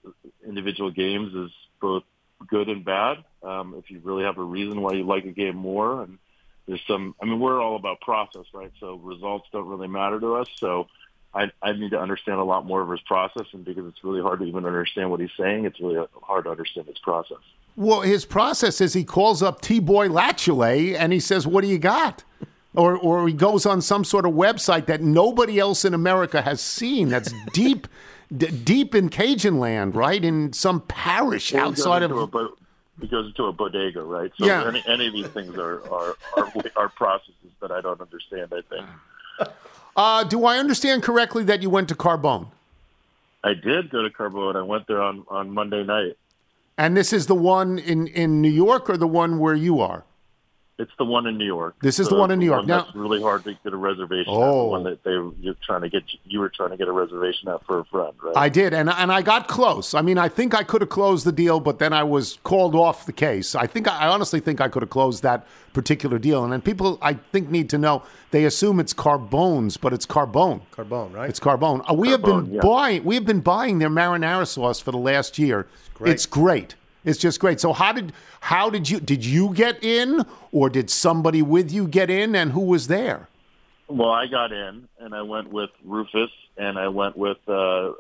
individual games is both good and bad. Um, if you really have a reason why you like a game more, and there's some, I mean, we're all about process, right? So results don't really matter to us. So I, I need to understand a lot more of his process, and because it's really hard to even understand what he's saying, it's really hard to understand his process. Well, his process is he calls up T-Boy Latulay and he says, what do you got? Or or he goes on some sort of website that nobody else in America has seen. That's deep d- deep in Cajun land, right? In some parish well, outside of... A bo- he goes into a bodega, right? So yeah. any, any of these things are, are, are, are processes that I don't understand, I think. Uh, do I understand correctly that you went to Carbone? I did go to Carbone. I went there on, on Monday night. And this is the one in, in New York, or the one where you are? It's the one in New York. This is the, the one in New York. One now, that's really hard to get a reservation. Oh, the one that they you're trying to get. You were trying to get a reservation out for a friend, right? I did, and and I got close. I mean, I think I could have closed the deal, but then I was called off the case. I think I honestly think I could have closed that particular deal. And then people, I think, need to know. They assume it's Carbone's, but it's Carbone. Carbone, right? It's Carbone. We Carbone, have been yeah. buying. We have been buying their marinara sauce for the last year. It's great. It's great. It's just great. So how did how did you did you get in, or did somebody with you get in, and who was there? Well, I got in, and I went with Rufus, and I went with uh,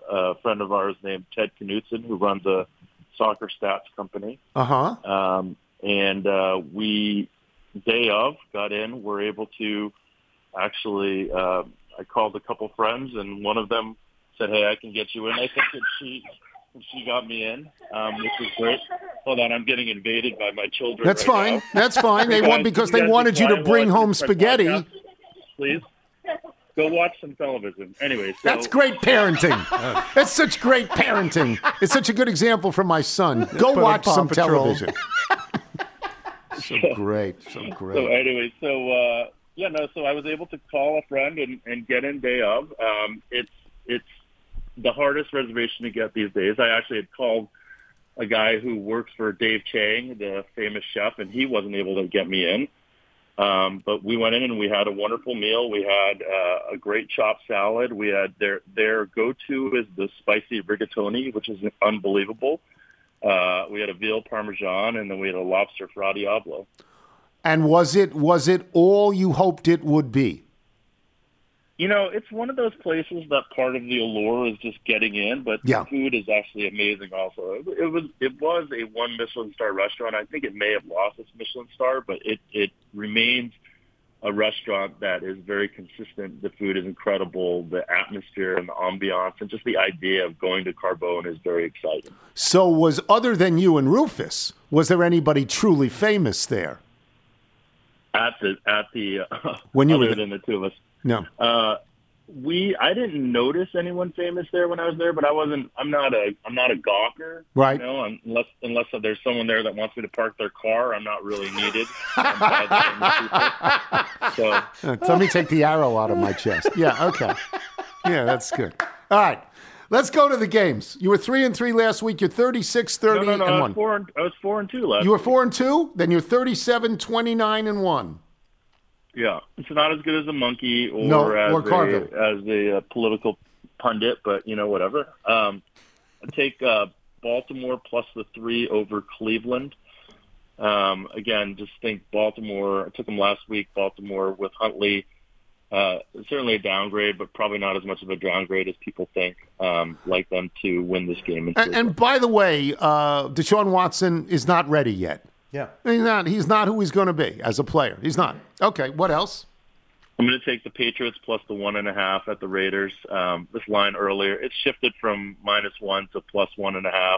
a friend of ours named Ted Knutson, who runs a soccer stats company. Uh-huh. Um, and uh, we, day of, got in. We're able to actually, uh, I called a couple friends, and one of them said, hey, I can get you in. I think that she... She got me in, um, which is great. Hold on, I'm getting invaded by my children. That's right fine. Now. That's fine. They want because you they wanted you to bring home spaghetti. Podcast, please go watch some television. Anyway, so. That's great parenting. That's such great parenting. It's such a good example for my son. Go watch some Patrol. television. So great, so great. So anyway, so uh, yeah, no. So I was able to call a friend and, and get in day of. Um, it's it's. the hardest reservation to get these days. I actually had called a guy who works for Dave Chang, the famous chef, and he wasn't able to get me in. Um, but we went in and we had a wonderful meal. We had uh, a great chopped salad. We had their their go-to is the spicy rigatoni, which is unbelievable. Uh, we had a veal parmesan, and then we had a lobster fra diavolo. And was it was it all you hoped it would be? You know, it's one of those places that part of the allure is just getting in, but yeah. the food is actually amazing also. It, it was it was a one Michelin star restaurant. I think it may have lost its Michelin star, but it, it remains a restaurant that is very consistent. The food is incredible. The atmosphere and the ambiance and just the idea of going to Carbone is very exciting. So was, other than you and Rufus, was there anybody truly famous there? At the, at the uh, when you other were there. Than the two of us. No, uh, we. I didn't notice anyone famous there when I was there, but I wasn't. I'm not a. I'm not a gawker, right? You know, unless unless there's someone there that wants me to park their car, I'm not really needed. So let me take the arrow out of my chest. Yeah, okay. Yeah, that's good. All right, let's go to the games. You were three and three last week. You're thirty-six, thirty, no, no, no, and I was one. Four and, I was four and two last. You were four week. and two. Then you're thirty-seven, twenty-nine, and one. Yeah, it's not as good as a monkey or, no, as, or a, as a uh, political pundit, but, you know, whatever. Um, I take uh, Baltimore plus the three over Cleveland. Um, again, just think Baltimore. I took them last week, Baltimore with Huntley. Uh, certainly a downgrade, but probably not as much of a downgrade as people think. Um, like them to win this game. In and, and by the way, uh, Deshaun Watson is not ready yet. Yeah, he's not. He's not who he's going to be as a player. He's not. Okay, what else? I'm going to take the Patriots plus the one and a half at the Raiders. Um, this line earlier, it shifted from minus one to plus one and a half,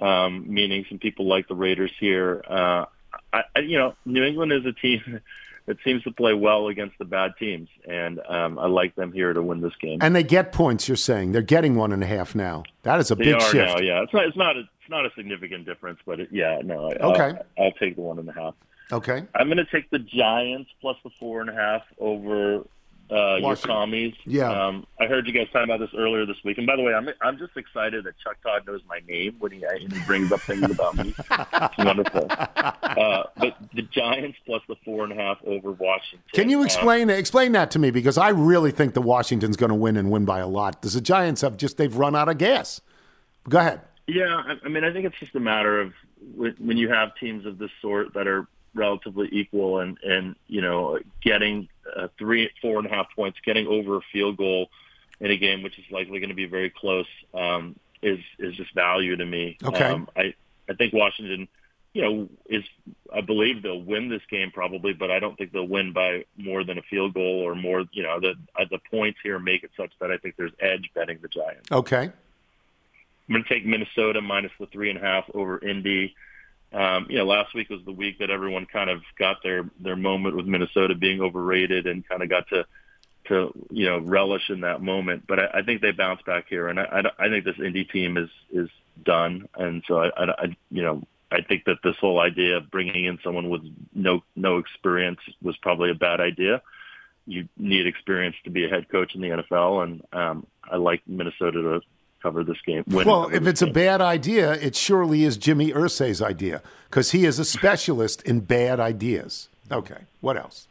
um, meaning some people like the Raiders here. Uh, I, I, you know, New England is a team that seems to play well against the bad teams, and um, I like them here to win this game. And they get points. You're saying they're getting one and a half now. That is a they big shift. Now, yeah, it's not. It's not. A, Not a significant difference, but it, yeah, no. Okay. I'll, I'll take the one and a half. Okay. I'm going to take the Giants plus the four and a half over uh, your commies. Yeah. Um, I heard you guys talking about this earlier this week. And by the way, I'm I'm just excited that Chuck Todd knows my name when he, he brings up things about me. It's wonderful. Uh, but the Giants plus the four and a half over Washington. Can you explain uh, explain that to me? Because I really think that Washington's going to win and win by a lot. Does the Giants have just they've run out of gas? Go ahead. Yeah, I mean, I think it's just a matter of when you have teams of this sort that are relatively equal and, and you know, getting uh, three, four and a half points, getting over a field goal in a game, which is likely going to be very close, um, is is just value to me. Okay. Um, I, I think Washington, you know, is I believe they'll win this game probably, but I don't think they'll win by more than a field goal or more, you know, the, the points here make it such that I think there's edge betting the Giants. Okay. I'm going to take Minnesota minus the three and a half over Indy. Um, you know, last week was the week that everyone kind of got their, their moment with Minnesota being overrated and kind of got to, to you know, relish in that moment. But I, I think they bounce back here, and I, I, I think this Indy team is, is done. And so, I, I, I you know, I think that this whole idea of bringing in someone with no no experience was probably a bad idea. You need experience to be a head coach in the N F L, and um, I like Minnesota to – cover this game. Well, if it's a bad idea, it surely is Jimmy Irsay's idea because he is a specialist in bad ideas. Okay, what else?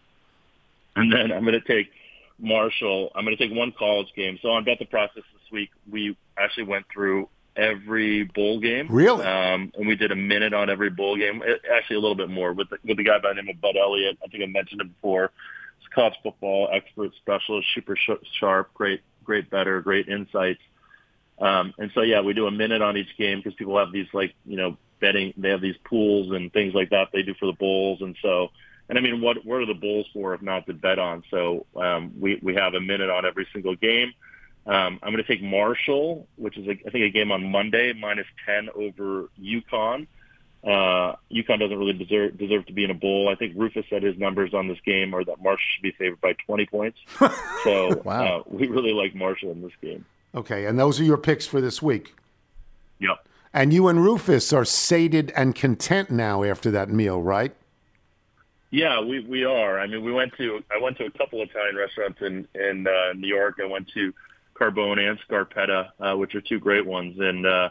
And then I'm going to take Marshall. I'm going to take one college game. So on Bet the Process this week, we actually went through every bowl game. Really? Um, and we did a minute on every bowl game, actually a little bit more, with the, with the guy by the name of Bud Elliott. I think I mentioned him before. He's a college football expert, specialist, super sharp, great, great better, great insights. Um, and so, yeah, we do a minute on each game because people have these, like, you know, betting, they have these pools and things like that they do for the bowls. And so, and I mean, what, what are the bowls for if not to bet on? So um, we, we have a minute on every single game. Um, I'm going to take Marshall, which is, a, I think, a game on Monday, minus ten over UConn. Uh, UConn doesn't really deserve, deserve to be in a bowl. I think Rufus said his numbers on this game are that Marshall should be favored by twenty points. So wow. uh, we really like Marshall in this game. Okay, and those are your picks for this week. Yep. And you and Rufus are sated and content now after that meal, right? Yeah, we we are. I mean, we went to I went to a couple of Italian restaurants in in uh, New York. I went to Carbone and Scarpetta, uh, which are two great ones. And uh,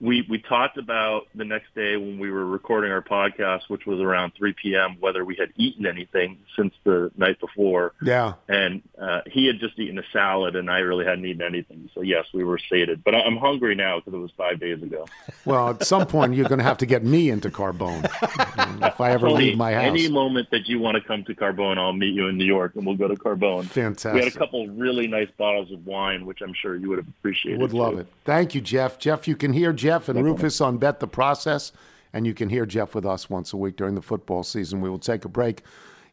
we we talked about the next day when we were recording our podcast, which was around three p.m., whether we had eaten anything since the night before. Yeah. And uh, he had just eaten a salad, and I really hadn't eaten anything. So, yes, we were sated. But I'm hungry now because it was five days ago. Well, at some point, you're going to have to get me into Carbone if I ever Tony, leave my house. Any moment that you want to come to Carbone, I'll meet you in New York, and we'll go to Carbone. Fantastic. We had a couple really nice bottles of wine, which I'm sure you would have appreciated. Would love too. It. Thank you, Jeff. Jeff, you can hear Jeff. Jeff and Rufus on Bet the Process, and you can hear Jeff with us once a week during the football season. We will take a break.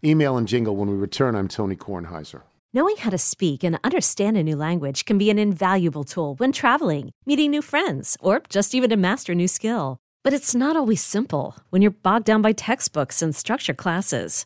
Email and jingle when we return. I'm Tony Kornheiser. Knowing how to speak and understand a new language can be an invaluable tool when traveling, meeting new friends, or just even to master a new skill. But it's not always simple when you're bogged down by textbooks and structure classes.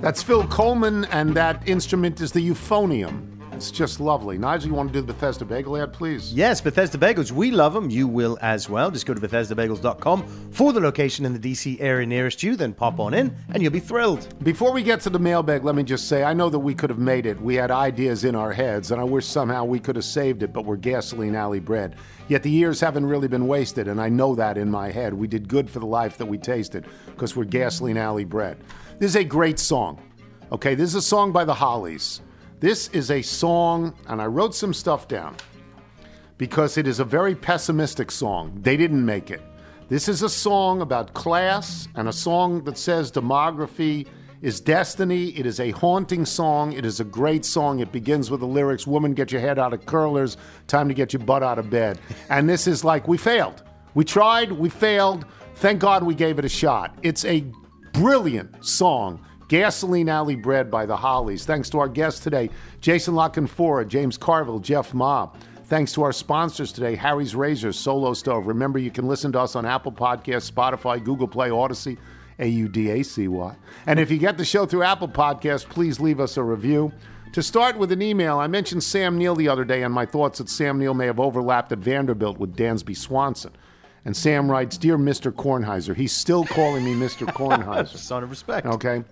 That's Phil Coleman, and that instrument is the euphonium. It's just lovely. Nigel, you want to do the Bethesda Bagel ad, please? Yes, Bethesda Bagels. We love them. You will as well. Just go to Bethesda Bagels dot com for the location in the D C area nearest you. Then pop on in and you'll be thrilled. Before we get to the mailbag, let me just say, I know that we could have made it. We had ideas in our heads, and I wish somehow we could have saved it, but we're gasoline alley bread. Yet the years haven't really been wasted, and I know that in my head. We did good for the life that we tasted because we're gasoline alley bread. This is a great song. Okay, this is a song by the Hollies. This is a song, and I wrote some stuff down, because it is a very pessimistic song. They didn't make it. This is a song about class, and a song that says demography is destiny. It is a haunting song. It is a great song. It begins with the lyrics, woman, get your head out of curlers, time to get your butt out of bed. And this is like, we failed. We tried, we failed. Thank God we gave it a shot. It's a brilliant song. Gasoline Alley Bread by the Hollies. Thanks to our guests today, Jason LaConfora, James Carville, Jeff Ma. Thanks to our sponsors today, Harry's Razor, Solo Stove. Remember, you can listen to us on Apple Podcasts, Spotify, Google Play, Odyssey, A U D A C Y. And if you get the show through Apple Podcasts, please leave us a review. To start with an email, I mentioned Sam Neill the other day, and my thoughts that Sam Neill may have overlapped at Vanderbilt with Dansby Swanson. And Sam writes, Dear Mister Kornheiser. He's still calling me Mister Kornheiser. Son of respect. Okay.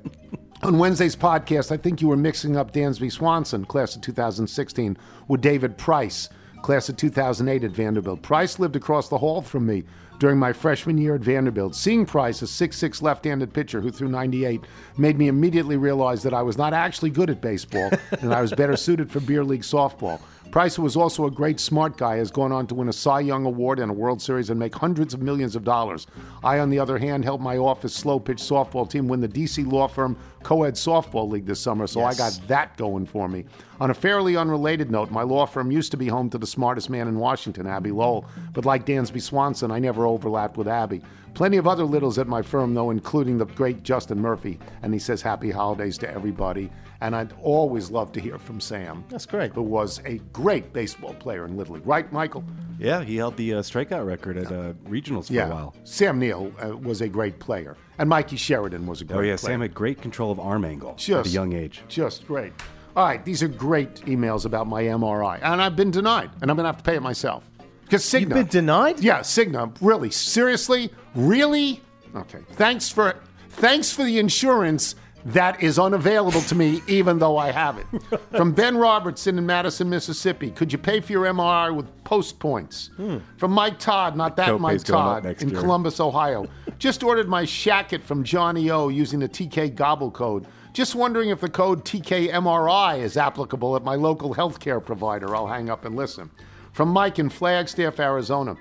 On Wednesday's podcast, I think you were mixing up Dansby Swanson, class of two thousand sixteen, with David Price, class of two thousand eight at Vanderbilt. Price lived across the hall from me during my freshman year at Vanderbilt. Seeing Price, a six foot six left-handed pitcher who threw ninety-eight, made me immediately realize that I was not actually good at baseball and I was better suited for beer league softball. Price, who was also a great smart guy, has gone on to win a Cy Young Award and a World Series and make hundreds of millions of dollars. I, on the other hand, helped my office slow-pitch softball team win the D C law firm co-ed softball league this summer, so yes. I got that going for me. On a fairly unrelated note, my law firm used to be home to the smartest man in Washington, Abby Lowell, but like Dansby Swanson, I never overlapped with Abby. Plenty of other littles at my firm, though, including the great Justin Murphy, and he says happy holidays to everybody. And I'd always love to hear from Sam. That's great. Who was a great baseball player in Little League. Right, Michael? Yeah, he held the uh, strikeout record at uh, regionals for yeah. a while. Sam Neill uh, was a great player. And Mikey Sheridan was a great player. Oh, yeah, player. Sam had great control of arm angle just, at a young age. Just great. All right, these are great emails about my M R I. And I've been denied. And I'm going to have to pay it myself. Because Cigna. You've been denied? Yeah, Cigna. Really? Seriously? Really? Okay. Thanks for thanks for the insurance that is unavailable to me, even though I have it. From Ben Robertson in Madison, Mississippi. Could you pay for your M R I with post points? Hmm. From Mike Todd, not that Mike Todd, in year. Columbus, Ohio. Just ordered my shacket from Johnny O using the T K Gobble code. Just wondering if the code T K M R I is applicable at my local healthcare provider. I'll hang up and listen. From Mike in Flagstaff, Arizona.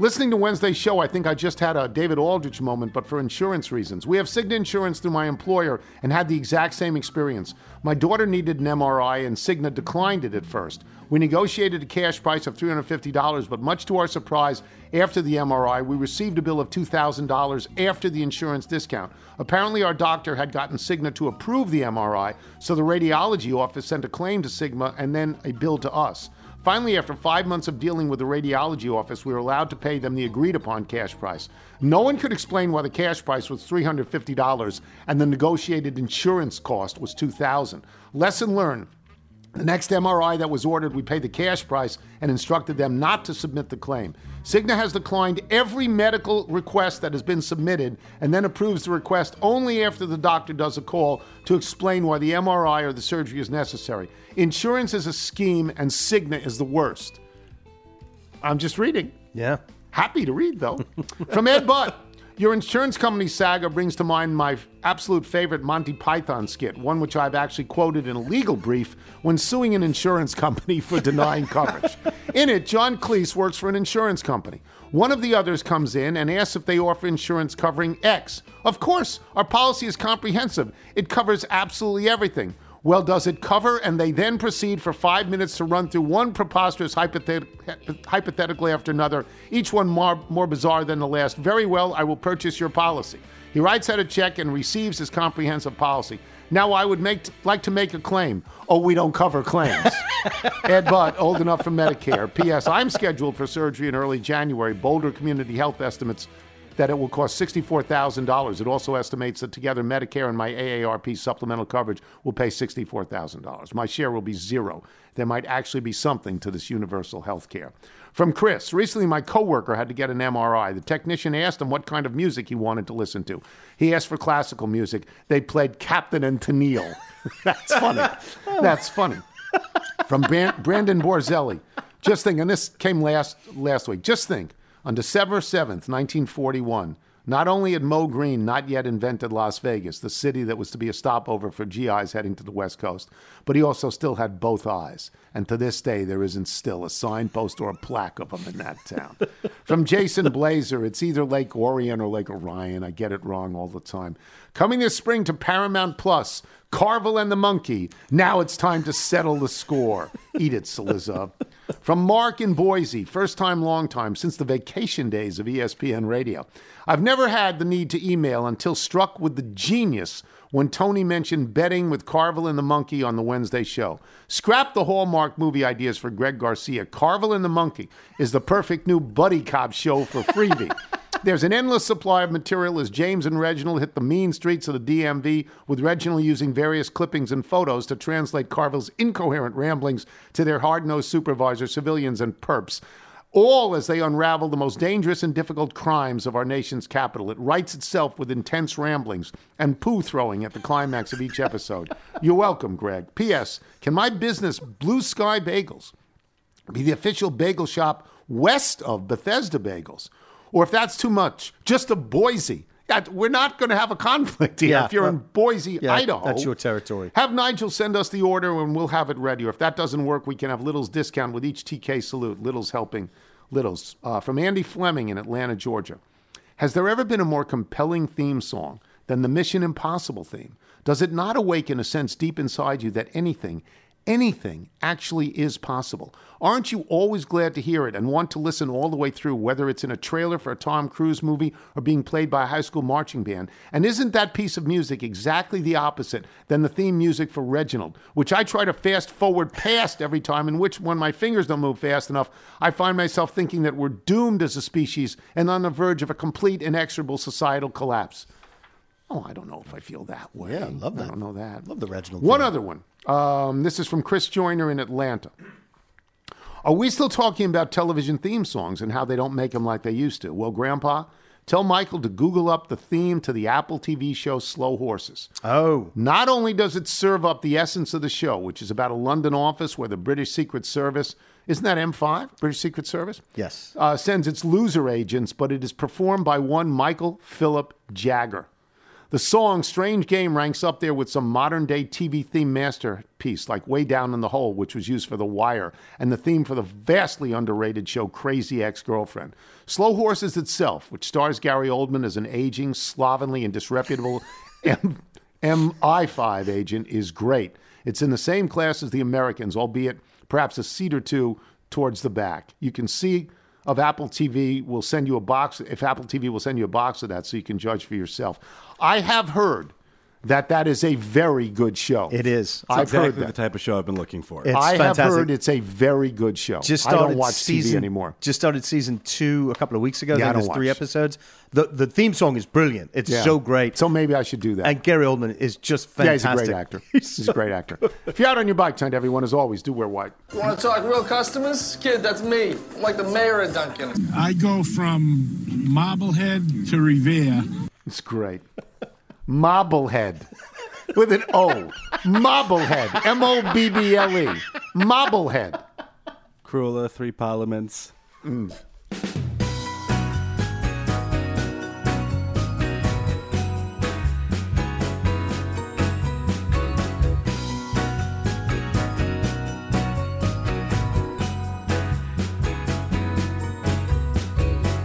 Listening to Wednesday's show, I think I just had a David Aldrich moment, but for insurance reasons. We have Cigna Insurance through my employer and had the exact same experience. My daughter needed an M R I, and Cigna declined it at first. We negotiated a cash price of three hundred fifty dollars, but much to our surprise, after the M R I, we received a bill of two thousand dollars after the insurance discount. Apparently, our doctor had gotten Cigna to approve the M R I, so the radiology office sent a claim to Cigna and then a bill to us. Finally, after five months of dealing with the radiology office, we were allowed to pay them the agreed-upon cash price. No one could explain why the cash price was three hundred fifty dollars and the negotiated insurance cost was two thousand dollars. Lesson learned. The next M R I that was ordered, we paid the cash price and instructed them not to submit the claim. Cigna has declined every medical request that has been submitted and then approves the request only after the doctor does a call to explain why the M R I or the surgery is necessary. Insurance is a scheme and Cigna is the worst. I'm just reading. Yeah. Happy to read, though. From Ed Butt. Your insurance company saga brings to mind my absolute favorite Monty Python skit, one which I've actually quoted in a legal brief when suing an insurance company for denying coverage. In it, John Cleese works for an insurance company. One of the others comes in and asks if they offer insurance covering X. Of course, our policy is comprehensive. It covers absolutely everything. Well, does it cover? And they then proceed for five minutes to run through one preposterous hypothet- hypothetical after another, each one more, more bizarre than the last. Very well, I will purchase your policy. He writes out a check and receives his comprehensive policy. Now, I would make like to make a claim. Oh, we don't cover claims. Ed Butt, old enough for Medicare. P S. I'm scheduled for surgery in early January. Boulder Community Health estimates that it will cost sixty-four thousand dollars. It also estimates that together Medicare and my A A R P supplemental coverage will pay sixty-four thousand dollars. My share will be zero. There might actually be something to this universal health care. From Chris, recently my coworker had to get an M R I. The technician asked him what kind of music he wanted to listen to. He asked for classical music. They played Captain and Tennille. That's funny. That's funny. From Brandon Borzelli. Just think, and this came last last week, just think, on December seventh, nineteen forty-one, not only had Mo Green not yet invented Las Vegas, the city that was to be a stopover for G Is heading to the West Coast, but he also still had both eyes. And to this day, there isn't still a signpost or a plaque of him in that town. From Jason Blazer, it's either Lake Orion or Lake Orion. I get it wrong all the time. Coming this spring to Paramount Plus, Carvel and the Monkey. Now it's time to settle the score. Eat it, Saliza. From Mark in Boise, first time, long time, since the vacation days of E S P N Radio. I've never had the need to email until struck with the genius when Tony mentioned betting with Carvel and the Monkey on the Wednesday show. Scrap the Hallmark movie ideas for Greg Garcia. Carvel and the Monkey is the perfect new buddy cop show for freebie. There's an endless supply of material as James and Reginald hit the mean streets of the D M V, with Reginald using various clippings and photos to translate Carvel's incoherent ramblings to their hard-nosed supervisor, civilians, and perps, all as they unravel the most dangerous and difficult crimes of our nation's capital. It writes itself with intense ramblings and poo-throwing at the climax of each episode. You're welcome, Greg. P S. Can my business, Blue Sky Bagels, be the official bagel shop west of Bethesda Bagels? Or if that's too much, just a Boise. We're not going to have a conflict here. Yeah, if you're well, in Boise, yeah, Idaho. That's your territory. Have Nigel send us the order and we'll have it ready. Or if that doesn't work, we can have Little's discount with each T K salute. Little's helping Little's. Uh, from Andy Fleming in Atlanta, Georgia. Has there ever been a more compelling theme song than the Mission Impossible theme? Does it not awaken a sense deep inside you that anything Anything actually is possible? Aren't you always glad to hear it and want to listen all the way through, whether it's in a trailer for a Tom Cruise movie or being played by a high school marching band? And isn't that piece of music exactly the opposite than the theme music for Reginald, which I try to fast forward past every time, and which, when my fingers don't move fast enough, I find myself thinking that we're doomed as a species and on the verge of a complete inexorable societal collapse. Oh, I don't know if I feel that way. Yeah, I love that. I don't know that. Love the Reginald. One thing. Other one. Um, this is from Chris Joyner in Atlanta. Are we still talking about television theme songs and how they don't make them like they used to? Well, Grandpa, tell Michael to Google up the theme to the Apple T V show Slow Horses. Oh. Not only does it serve up the essence of the show, which is about a London office where the British Secret Service, isn't that M five, British Secret Service? Yes. Uh, sends its loser agents, but it is performed by one Michael Philip Jagger. The song Strange Game ranks up there with some modern-day T V theme masterpiece like Way Down in the Hole, which was used for The Wire, and the theme for the vastly underrated show Crazy Ex-Girlfriend. Slow Horses itself, which stars Gary Oldman as an aging, slovenly, and disreputable M- M I five agent, is great. It's in the same class as The Americans, albeit perhaps a seat or two towards the back. You can see... of Apple T V will send you a box, if Apple T V will send you a box of that so you can judge for yourself. I have heard that that is a very good show. It is. It's I've exactly heard that. The type of show I've been looking for. It's I fantastic. have heard it's a very good show. Just started I don't watch season, T V anymore. Just started season two a couple of weeks ago. Yeah, I there's watch. three episodes. The the theme song is brilliant. It's yeah. so great. So maybe I should do that. And Gary Oldman is just fantastic. Yeah, he's a great actor. he's so he's a great actor. Good. If you're out on your bike tonight, everyone, as always, do wear white. You want to talk real customers? Kid, that's me. I'm like the mayor of Duncan. I go from Marblehead to Revere. It's great. Marblehead with an O. Marblehead. M O B B L E. Marblehead. Cruella, Three Parliaments. Mm.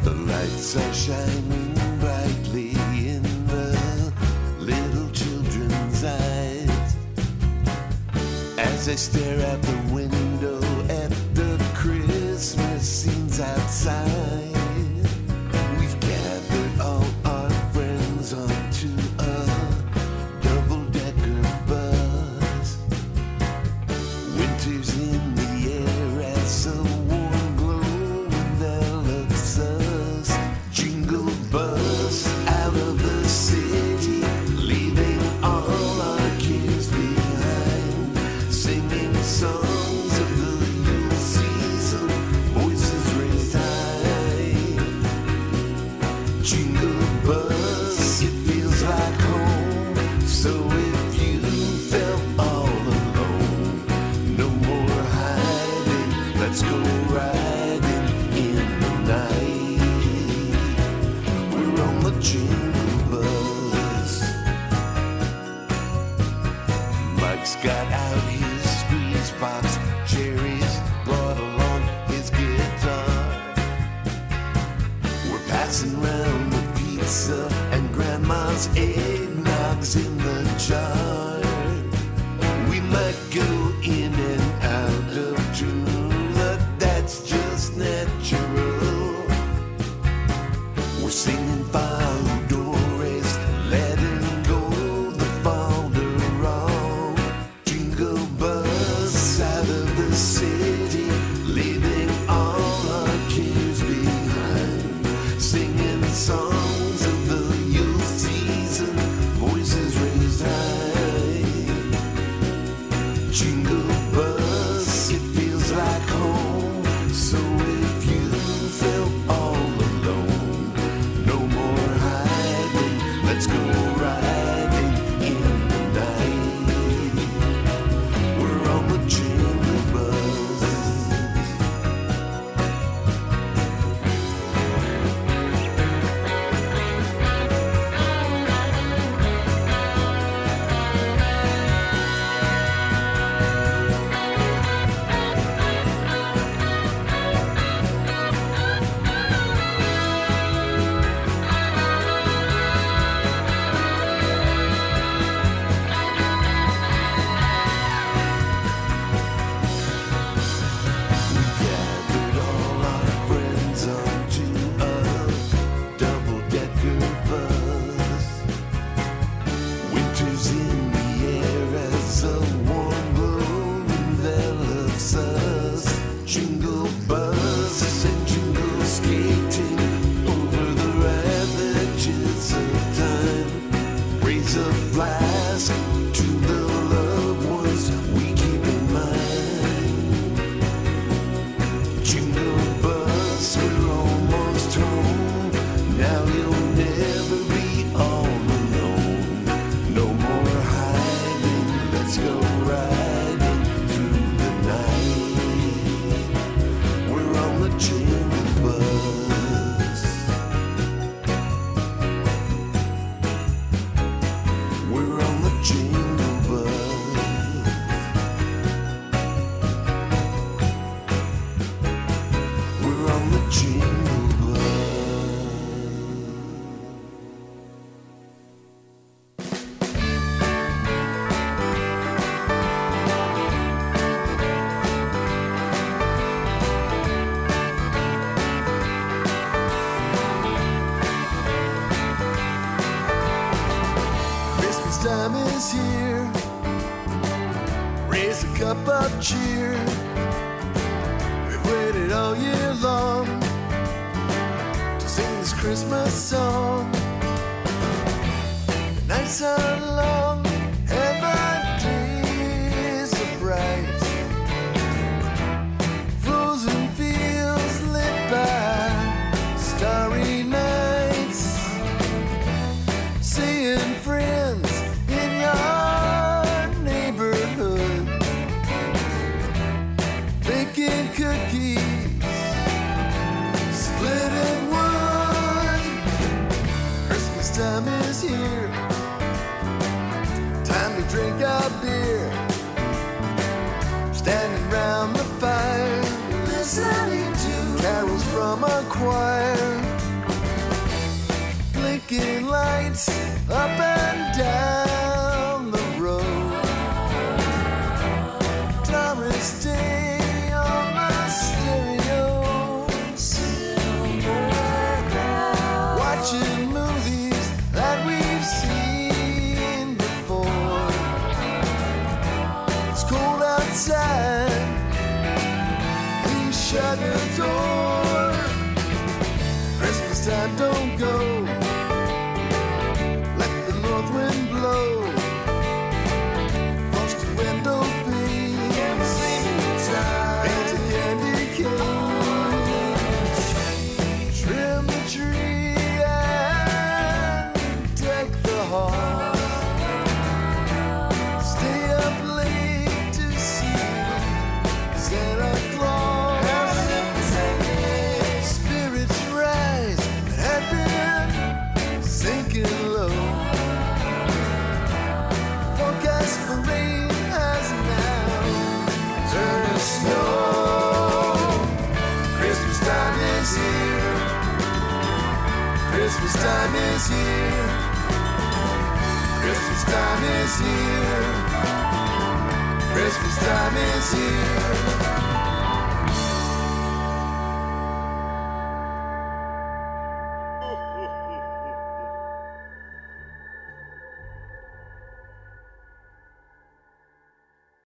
The lights are shining. As I stare out the window at the Christmas scenes outside, we've gathered all our friends onto a double-decker bus. Winter's in the air as a warm glow envelops us. Jingle buzz. Let's go riding in the night. We're on the jingle bus. Mike's got out his squeeze box. Jerry's brought along his guitar. We're passing round the pizza and Grandma's eggnog's in the jar. We might go in and out of tune, but that's just natural. We're singing Fado Doris, letting go the falderon. Jingle bus out of the city, leaving all our cares behind. Singing songs of the youth season, voices raised high. Jingle bus, it feels like home. So if you felt all alone, no more hiding. Let's go riding in the night. We're on the jingle bus. Santa Claus. Christmas time is here. Christmas time is here. Christmas time is here.